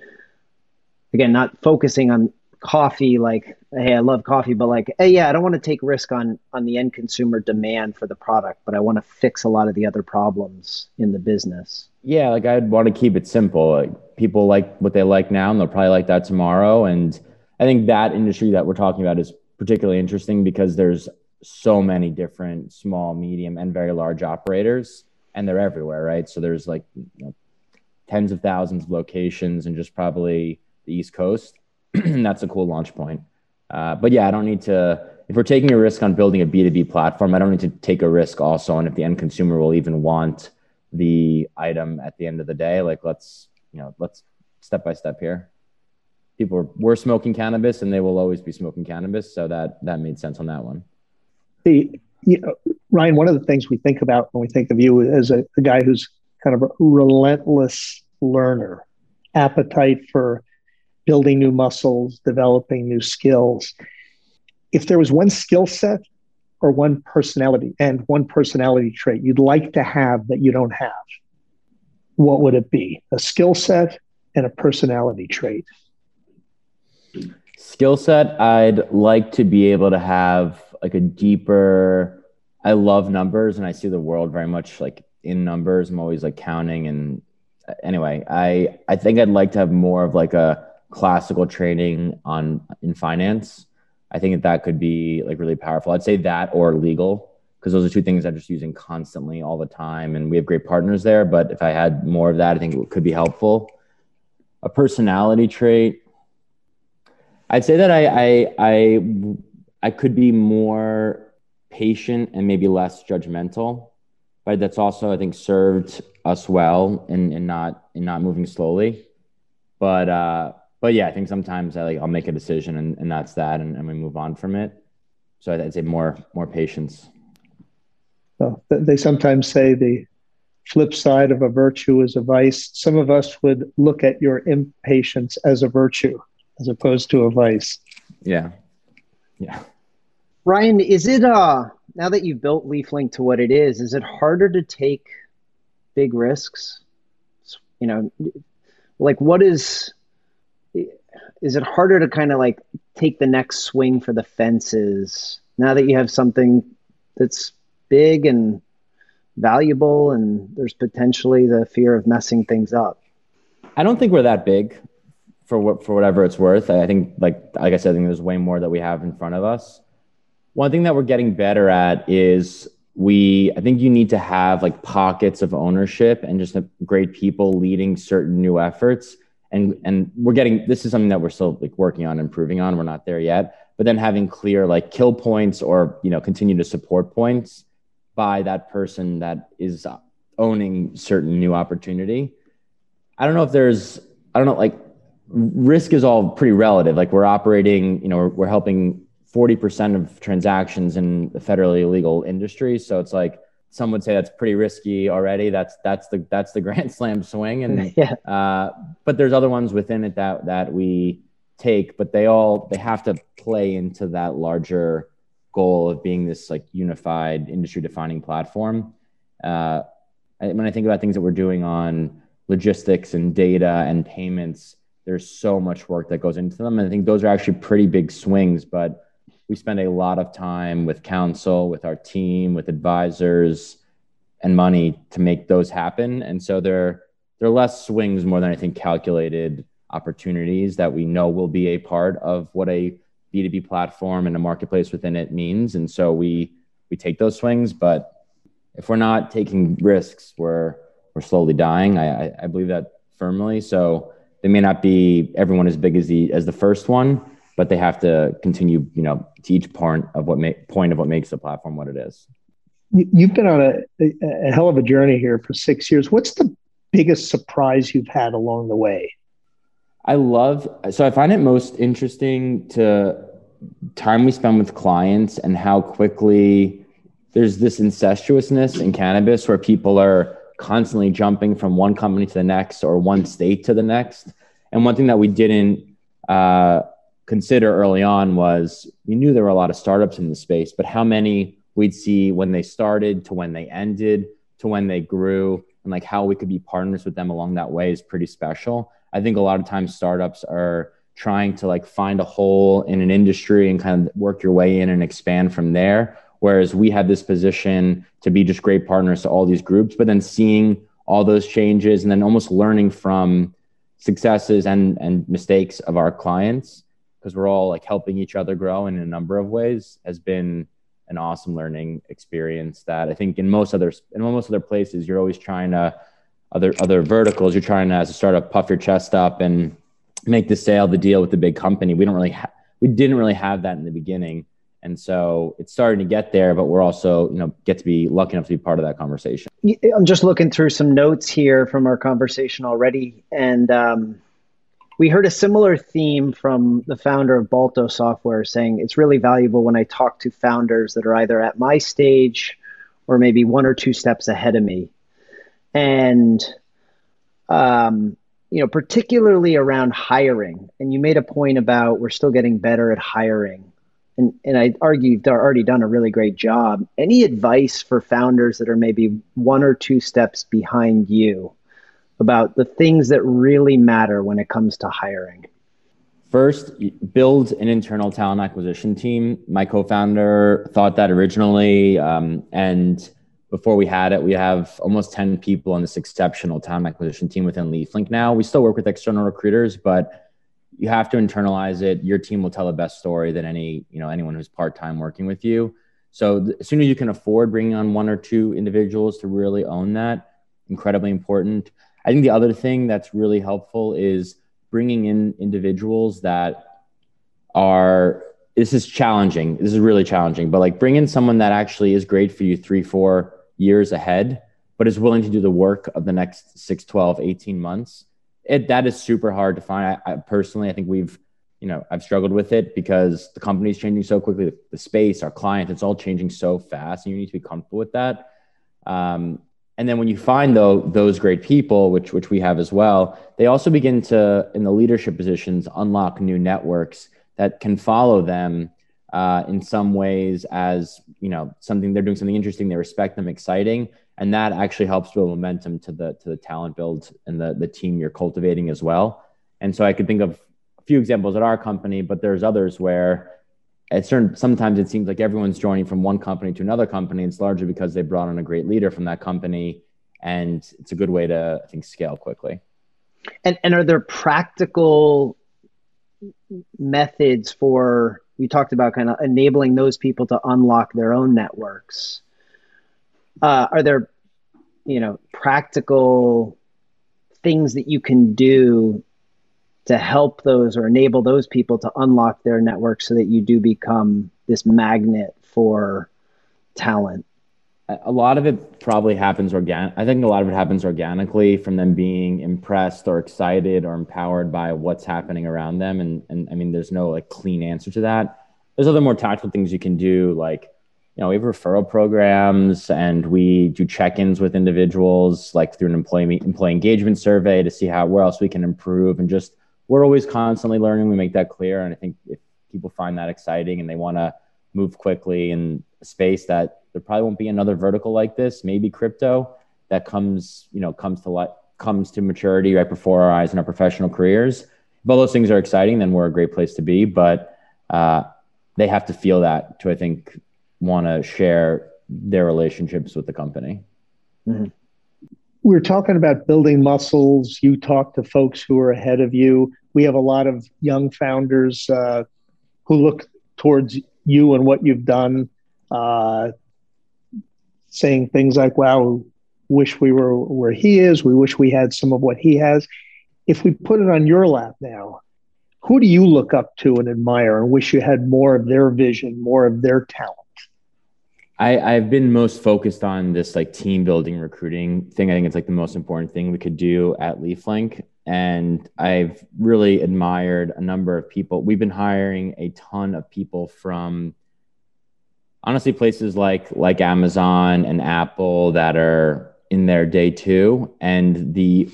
again, not focusing on coffee, like, hey, I love coffee, but like, hey, yeah, I don't want to take risk on on the end consumer demand for the product, but I want to fix a lot of the other problems in the business. Yeah, like I'd want to keep it simple. Like people like what they like now, and they'll probably like that tomorrow. And I think that industry that we're talking about is particularly interesting because there's so many different small, medium, and very large operators, and they're everywhere, right? So there's like, you know, tens of thousands of locations, and just probably the East Coast. That's a cool launch point. Uh, but yeah, I don't need to, if we're taking a risk on building a B two B platform, I don't need to take a risk also on if the end consumer will even want the item at the end of the day. Like let's, you know, let's step by step here. People were, were smoking cannabis and they will always be smoking cannabis. So that, that made sense on that one. The, you know, Ryan, one of the things we think about when we think of you as a, a guy who's kind of a relentless learner, appetite for building new muscles, developing new skills. If there was one skill set or one personality and one personality trait you'd like to have that you don't have, what would it be? A skill set and a personality trait. Skill set, I'd like to be able to have like a deeper, I love numbers and I see the world very much like in numbers. I'm always like counting. And anyway, I, I think I'd like to have more of like a classical training on in finance. I think that that could be like really powerful. I'd say that or legal, because those are two things I'm just using constantly all the time. And we have great partners there. But if I had more of that, I think it could be helpful. A personality trait. I'd say that I, I, I, I could be more patient and maybe less judgmental, but that's also, I think, served us well in, in not, in not moving slowly, but, uh, But yeah, I think sometimes I like I'll make a decision and, and that's that, and, and we move on from it. So I'd say more more patience. Well, they sometimes say the flip side of a virtue is a vice. Some of us would look at your impatience as a virtue as opposed to a vice. Yeah. Yeah. Ryan, is it, uh, now that you've built LeafLink to what it is, is it harder to take big risks? You know, like what is, is it harder to kind of like take the next swing for the fences now that you have something that's big and valuable and there's potentially the fear of messing things up? I don't think we're that big for what, for whatever it's worth. I think like, like I said, I think there's way more that we have in front of us. One thing that we're getting better at is we, I think you need to have like pockets of ownership and just great people leading certain new efforts. And, and we're getting, this is something that we're still like working on, improving on. We're not there yet, but then having clear like kill points or, you know, continue to support points by that person that is owning certain new opportunity. I don't know if there's, I don't know, like risk is all pretty relative. Like we're operating, you know, we're, we're helping forty percent of transactions in the federally illegal industry. So it's like, some would say that's pretty risky already. That's, that's the, that's the grand slam swing. And, yeah. uh, but there's other ones within it that, that we take, but they all, they have to play into that larger goal of being this like unified industry defining platform. Uh, when I think about things that we're doing on logistics and data and payments, there's so much work that goes into them. And I think those are actually pretty big swings, but we spend a lot of time with counsel, with our team, with advisors and money to make those happen. And so they're, they're less swings more than I think calculated opportunities that we know will be a part of what a B two B platform and a marketplace within it means. And so we, we take those swings, but if we're not taking risks, we're, we're slowly dying. I, I, I believe that firmly. So they may not be everyone as big as the, as the first one, but they have to continue, you know, to each part of what make point of what makes the platform what it is. You've been on a, a, a hell of a journey here for six years. What's the biggest surprise you've had along the way? I love, so I find it most interesting to time we spend with clients and how quickly there's this incestuousness in cannabis where people are constantly jumping from one company to the next or one state to the next. And one thing that we didn't uh, consider early on was we knew there were a lot of startups in the space, but how many we'd see when they started to when they ended to when they grew and like how we could be partners with them along that way is pretty special. I think a lot of times startups are trying to like find a hole in an industry and kind of work your way in and expand from there. Whereas we had this position to be just great partners to all these groups, but then seeing all those changes and then almost learning from successes and, and mistakes of our clients, because we're all like helping each other grow in a number of ways, has been an awesome learning experience that I think in most other, in most other places, you're always trying to Other other verticals, you're trying to, as a startup, puff your chest up and make the sale, the deal with the big company. We don't really, ha- we didn't really have that in the beginning, and so it's starting to get there. But we're also, you know, get to be lucky enough to be part of that conversation. I'm just looking through some notes here from our conversation already, and um, we heard a similar theme from the founder of Balto Software saying it's really valuable when I talk to founders that are either at my stage or maybe one or two steps ahead of me. And, um, you know, particularly around hiring, and you made a point about we're still getting better at hiring. And, and I argue you've already done a really great job. Any advice for founders that are maybe one or two steps behind you about the things that really matter when it comes to hiring? First, build an internal talent acquisition team. My co-founder thought that originally, um, and before we had it, we have almost ten people on this exceptional talent acquisition team within LeafLink now. We still work with external recruiters, but you have to internalize it. Your team will tell the best story than any, you know, anyone who's part-time working with you. So th- as soon as you can afford bringing on one or two individuals to really own that, incredibly important. I think the other thing that's really helpful is bringing in individuals that are, this is challenging. This is really challenging, but like bring in someone that actually is great for you three, four, years ahead, but is willing to do the work of the next six, twelve, eighteen months. It, that is super hard to find. I, I personally, I think we've, you know, I've struggled with it because the company's changing so quickly, the, the space, our clients, it's all changing so fast and you need to be comfortable with that. Um, And then when you find though, those great people, which, which we have as well, they also begin to, in the leadership positions, unlock new networks that can follow them uh, in some ways as, you know, something they're doing something interesting, they respect them, exciting. And that actually helps build momentum to the, to the talent build and the, the team you're cultivating as well. And so I could think of a few examples at our company, but there's others where at certain, sometimes it seems like everyone's joining from one company to another company. It's largely because they brought on a great leader from that company. And it's a good way to, I think, scale quickly. And and are there practical methods for, you talked about kind of enabling those people to unlock their own networks. Uh, are there, you know, practical things that you can do to help those or enable those people to unlock their network so that you do become this magnet for talent? A lot of it probably happens organic. I think a lot of it happens organically from them being impressed or excited or empowered by what's happening around them. And, and I mean, there's no like clean answer to that. There's other more tactical things you can do. Like, you know, we have referral programs and we do check-ins with individuals like through an employee, employee engagement survey to see how, where else we can improve, and just, we're always constantly learning. We make that clear. And I think if people find that exciting and they want to move quickly in a space that there probably won't be another vertical like this, maybe crypto, that comes, you know, comes to light, comes to maturity right before our eyes in our professional careers. If all those things are exciting, then we're a great place to be. But uh, they have to feel that to, I think, want to share their relationships with the company. Mm-hmm. We're talking about building muscles. You talk to folks who are ahead of you. We have a lot of young founders uh, who look towards you and what you've done, uh, saying things like, wow, wish we were where he is. We wish we had some of what he has. If we put it on your lap now, who do you look up to and admire and wish you had more of their vision, more of their talent? I, I've been most focused on this like team building, recruiting thing. I think it's like the most important thing we could do at LeafLink. And I've really admired a number of people. We've been hiring a ton of people from honestly places like, like Amazon and Apple that are in their day two, and the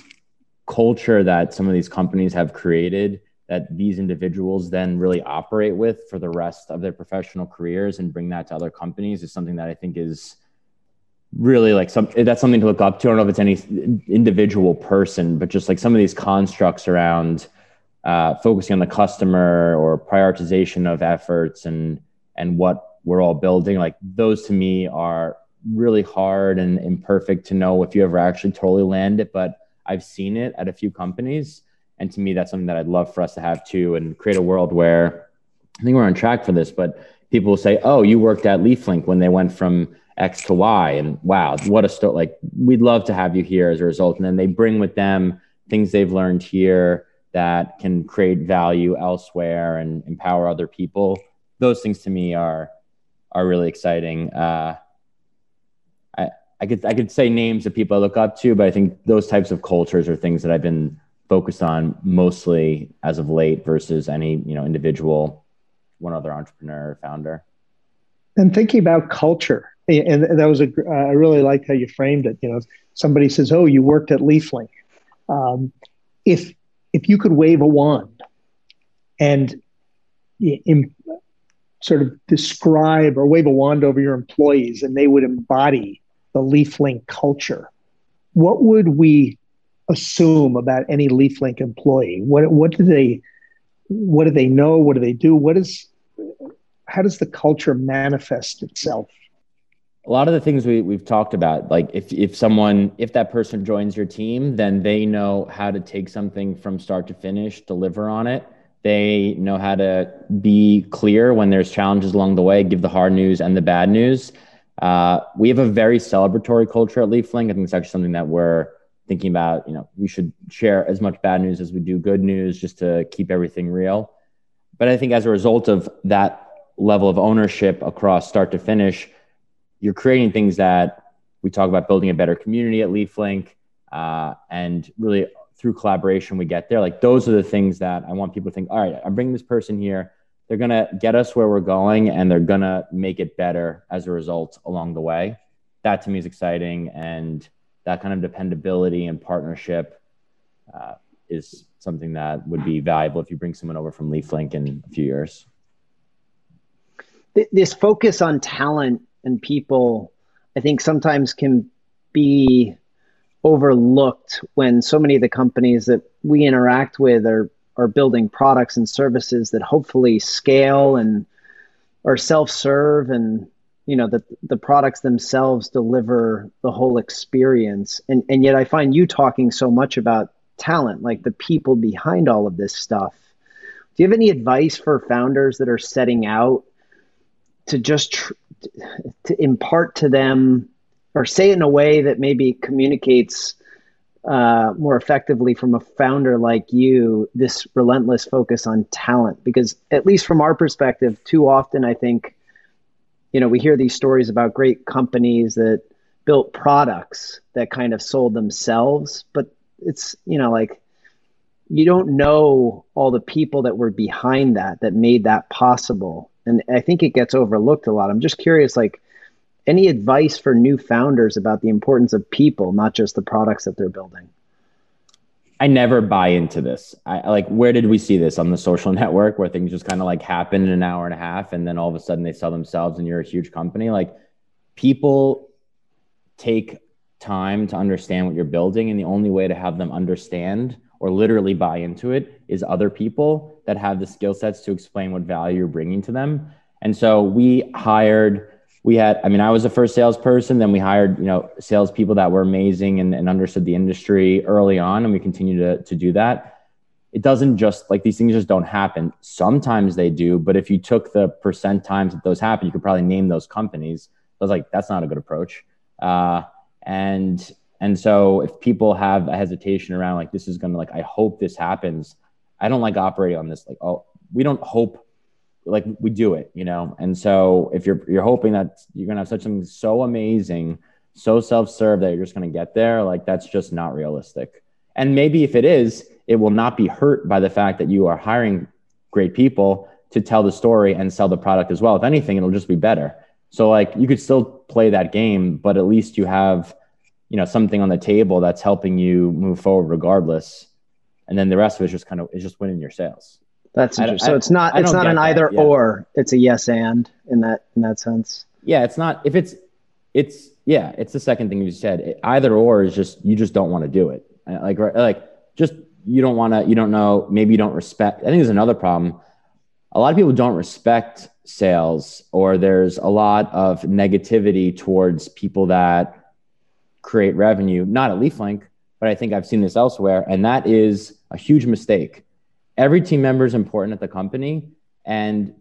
culture that some of these companies have created that these individuals then really operate with for the rest of their professional careers and bring that to other companies is something that I think is really like some, that's something to look up to. I don't know if it's any individual person, but just like some of these constructs around uh, focusing on the customer or prioritization of efforts and, and what we're all building. Like those to me are really hard and imperfect to know if you ever actually totally land it, but I've seen it at a few companies. And to me, that's something that I'd love for us to have too, and create a world where I think we're on track for this, but people will say, oh, you worked at LeafLink when they went from X to Y, and wow, what a story. Like we'd love to have you here as a result. And then they bring with them things they've learned here that can create value elsewhere and empower other people. Those things to me are, are really exciting. Uh, I, I could, I could say names that people I look up to, but I think those types of cultures are things that I've been focused on mostly as of late versus any, you know, individual, one other entrepreneur or founder. And thinking about culture, and that was a, uh, I really liked how you framed it. You know, somebody says, oh, you worked at LeafLink. Um, if, if you could wave a wand and in, sort of describe or wave a wand over your employees and they would embody the LeafLink culture, what would we assume about any LeafLink employee? What what do they what do they know? What do they do? What is how does the culture manifest itself? A lot of the things we we've talked about, like if if someone if that person joins your team, then they know how to take something from start to finish, deliver on it. They know how to be clear when there's challenges along the way, give the hard news and the bad news. Uh, we have a very celebratory culture at LeafLink. I think it's actually something that we're thinking about, you know, we should share as much bad news as we do good news just to keep everything real. But I think as a result of that level of ownership across start to finish, you're creating things that we talk about building a better community at LeafLink. Uh, and really through collaboration, we get there. Like those are the things that I want people to think, all right, I'm bringing this person here. They're going to get us where we're going and they're going to make it better as a result along the way. That to me is exciting. And that kind of dependability and partnership uh, is something that would be valuable if you bring someone over from LeafLink in a few years. This focus on talent and people, I think, sometimes can be overlooked when so many of the companies that we interact with are are building products and services that hopefully scale and are self-serve, and you know, that the products themselves deliver the whole experience. And and yet I find you talking so much about talent, like the people behind all of this stuff. Do you have any advice for founders that are setting out to just tr- to impart to them, or say in a way that maybe communicates uh, more effectively from a founder like you, this relentless focus on talent? Because at least from our perspective, too often, I think, you know, we hear these stories about great companies that built products that kind of sold themselves, but it's, you know, like, you don't know all the people that were behind that, that made that possible. And I think it gets overlooked a lot. I'm just curious, like, any advice for new founders about the importance of people, not just the products that they're building? I never buy into this. I like, where did we see this on the social network where things just kind of like happen in an hour and a half, and then all of a sudden they sell themselves and you're a huge company? Like, people take time to understand what you're building. And the only way to have them understand or literally buy into it is other people that have the skill sets to explain what value you're bringing to them. And so we hired... We had, I mean, I was the first salesperson. Then we hired, you know, salespeople that were amazing and, and understood the industry early on. And we continue to, to do that. It doesn't just, like, these things just don't happen. Sometimes they do. But if you took the percent times that those happen, you could probably name those companies. I was like, that's not a good approach. Uh, and and so if people have a hesitation around, like, this is going to, like, I hope this happens. I don't like operating on this. Like, oh, we don't hope. Like, we do it, you know? And so if you're, you're hoping that you're going to have such something so amazing, so self-serve that you're just going to get there, like, that's just not realistic. And maybe if it is, it will not be hurt by the fact that you are hiring great people to tell the story and sell the product as well. If anything, it'll just be better. So, like, you could still play that game, but at least you have, you know, something on the table that's helping you move forward regardless. And then the rest of it is just kind of, it's just winning your sales. That's interesting. I, I, so it's not it's not an either that, yeah. or. It's a yes and in that in that sense. Yeah, it's not if it's it's yeah, it's the second thing you said. It, either or is just, you just don't want to do it. Like right, like just you don't want to you don't know, maybe you don't respect. I think there's another problem. A lot of people don't respect sales, or there's a lot of negativity towards people that create revenue, not at LeafLink, but I think I've seen this elsewhere, and that is a huge mistake. Every team member is important at the company, and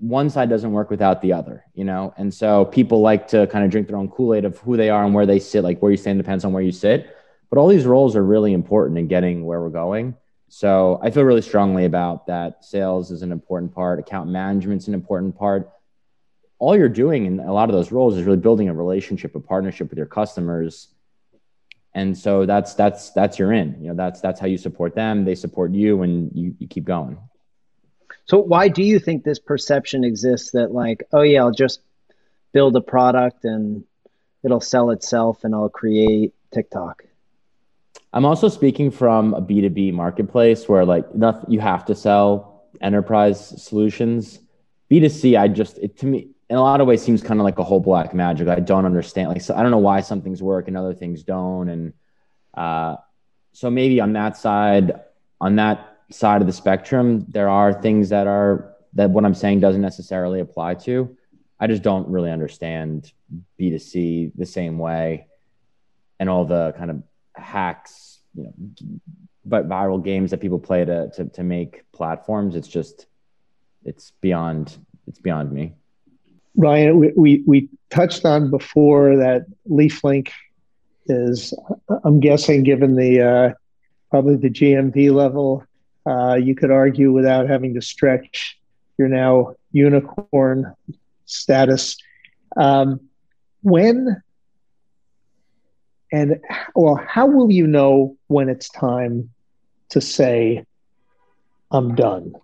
one side doesn't work without the other, you know? And so people like to kind of drink their own Kool-Aid of who they are and where they sit, like where you stand depends on where you sit. But all these roles are really important in getting where we're going. So I feel really strongly about that. Sales is an important part. Account management's an important part. All you're doing in a lot of those roles is really building a relationship, a partnership with your customers. And so that's, that's, that's your in, you know, that's, that's how you support them. They support you, and you, you keep going. So why do you think this perception exists that, like, oh yeah, I'll just build a product and it'll sell itself and I'll create TikTok? I'm also speaking from a B two B marketplace where, like, you have to sell enterprise solutions. B two C, I just, it to me, in a lot of ways, seems kind of like a whole black magic. I don't understand. Like, so I don't know why some things work and other things don't. And uh, so maybe on that side, on that side of the spectrum, there are things that are that what I'm saying doesn't necessarily apply to. I just don't really understand B two C the same way, and all the kind of hacks, you know, but viral games that people play to to, to make platforms. It's just, it's beyond, it's beyond me. Ryan, we, we, we touched on before that LeafLink is, I'm guessing, given the uh, probably the G M V level, uh, you could argue without having to stretch your now unicorn status. Um, when and well, how will you know when it's time to say, I'm done?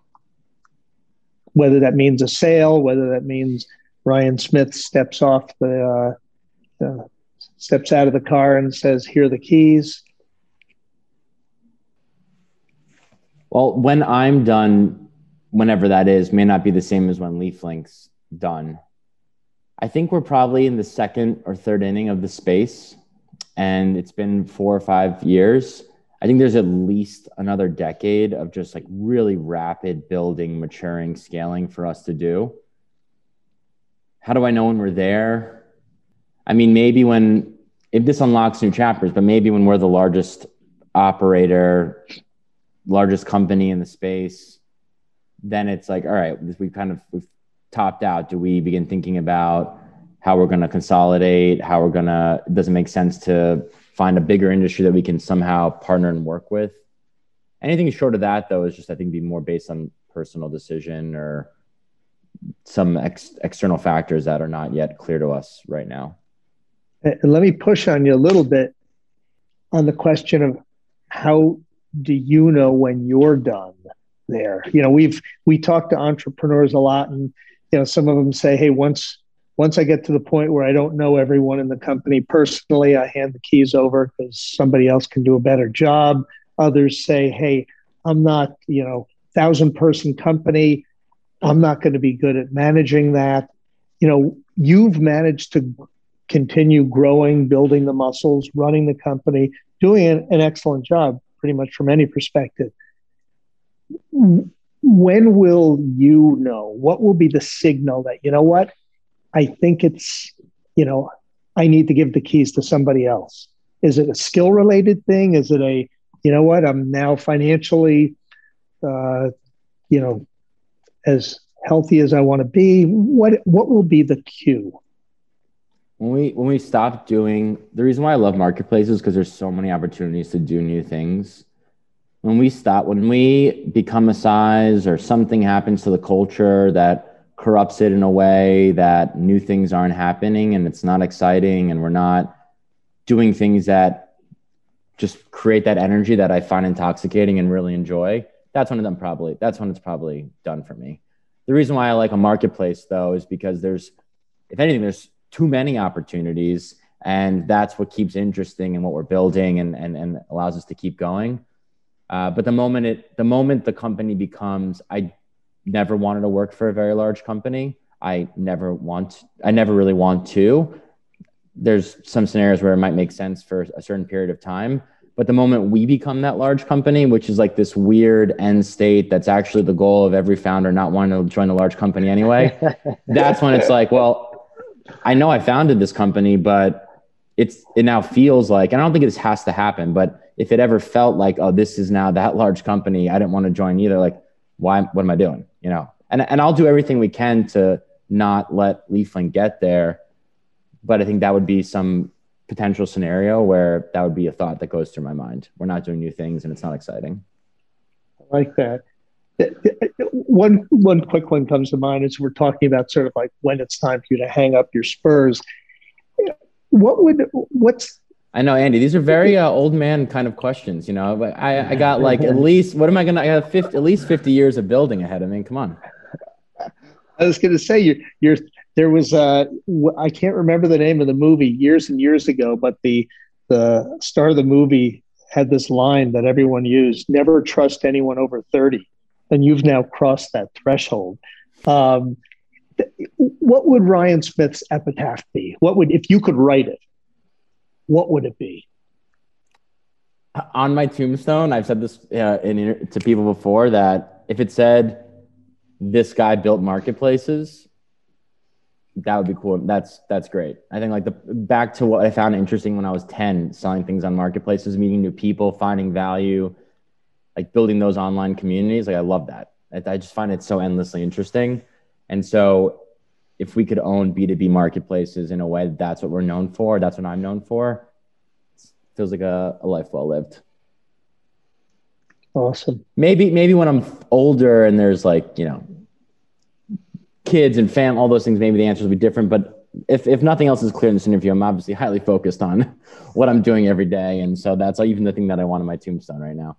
Whether that means a sale, whether that means Ryan Smith steps off the, uh, the steps out of the car and says, here are the keys? Well, when I'm done, whenever that is, may not be the same as when LeafLink's done. I think we're probably in the second or third inning of the space, and it's been four or five years. I think there's at least another decade of just like really rapid building, maturing, scaling for us to do. How do I know when we're there? I mean, maybe when, if this unlocks new chapters, but maybe when we're the largest operator, largest company in the space, then it's like, all right, we've kind of, we've topped out. Do we begin thinking about how we're going to consolidate, how we're going to, it doesn't make sense to find a bigger industry that we can somehow partner and work with. Anything short of that, though, is just, I think, be more based on personal decision or some ex external factors that are not yet clear to us right now. And let me push on you a little bit on the question of how do you know when you're done there? You know, we've, we talk to entrepreneurs a lot, and, you know, some of them say, hey, once, once I get to the point where I don't know everyone in the company personally, I hand the keys over because somebody else can do a better job. Others say, hey, I'm not, you know, thousand person company. I'm not going to be good at managing that. You know, you've managed to continue growing, building the muscles, running the company, doing an excellent job pretty much from any perspective. When will you know? What will be the signal that, you know what, I think it's, you know, I need to give the keys to somebody else? Is it a skill related thing? Is it a, you know what, I'm now financially, uh, you know, as healthy as I want to be? What, what will be the cue? When we, when we stop doing, the reason why I love marketplaces is because there's so many opportunities to do new things. When we stop, when we become a size or something happens to the culture that corrupts it in a way that new things aren't happening and it's not exciting and we're not doing things that just create that energy that I find intoxicating and really enjoy, that's when, I'm probably, that's when it's probably done for me. The reason why I like a marketplace, though, is because there's, if anything, there's too many opportunities, and that's what keeps interesting in what we're building and, and, and allows us to keep going. Uh, but the moment it, the moment the company becomes, I never wanted to work for a very large company. I never want, I never really want to. There's some scenarios where it might make sense for a certain period of time. But the moment we become that large company, which is like this weird end state that's actually the goal of every founder not wanting to join a large company anyway, that's when it's like, well, I know I founded this company, but it's, it now feels like, and I don't think this has to happen, but if it ever felt like, oh, this is now that large company, I didn't want to join either, like, why, what am I doing? You know, and, and I'll do everything we can to not let LeafLink get there. But I think that would be some potential scenario where that would be a thought that goes through my mind. We're not doing new things and it's not exciting. I like that. One, one quick one comes to mind is we're talking about sort of like when it's time for you to hang up your spurs. What would, what's... I know, Andy, these are very uh, old man kind of questions, you know, but I, I got like at least, what am I going to, I have fifty, at least fifty years of building ahead of me. Come on. I was going to say, you're, you're, there was a, I can't remember the name of the movie years and years ago, but the, the star of the movie had this line that everyone used, never trust anyone over thirty. And you've now crossed that threshold. Um, th what would Ryan Smith's epitaph be? What would, if you could write it, what would it be? On my tombstone, I've said this uh, in, to people before, that if it said, this guy built marketplaces, that would be cool. That's, that's great. I think like the, back to what I found interesting when I was ten, selling things on marketplaces, meeting new people, finding value, like building those online communities. Like I love that. I, I just find it so endlessly interesting. And so if we could own B two B marketplaces in a way, that's what we're known for. That's what I'm known for. It feels like a, a life well lived. Awesome. Maybe, maybe when I'm older and there's like, you know, kids and fam, all those things, maybe the answers will be different. But if, if nothing else is clear in this interview, I'm obviously highly focused on what I'm doing every day. And so that's even the thing that I want on my tombstone right now.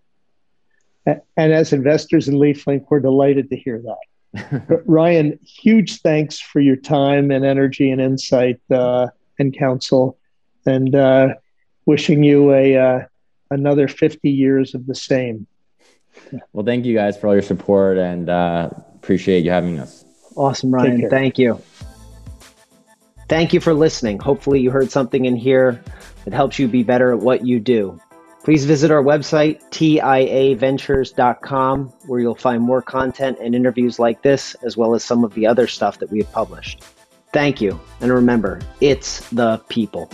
And as investors in LeafLink, we're delighted to hear that. Ryan, huge thanks for your time and energy and insight uh, and counsel. and uh, wishing you a uh, another fifty years of the same. Well, thank you guys for all your support, and uh, appreciate you having us. Awesome, Ryan. Thank you. Thank you for listening. Hopefully you heard something in here that helps you be better at what you do. Please visit our website, T I A ventures dot com, where you'll find more content and interviews like this, as well as some of the other stuff that we have published. Thank you. And remember, it's the people.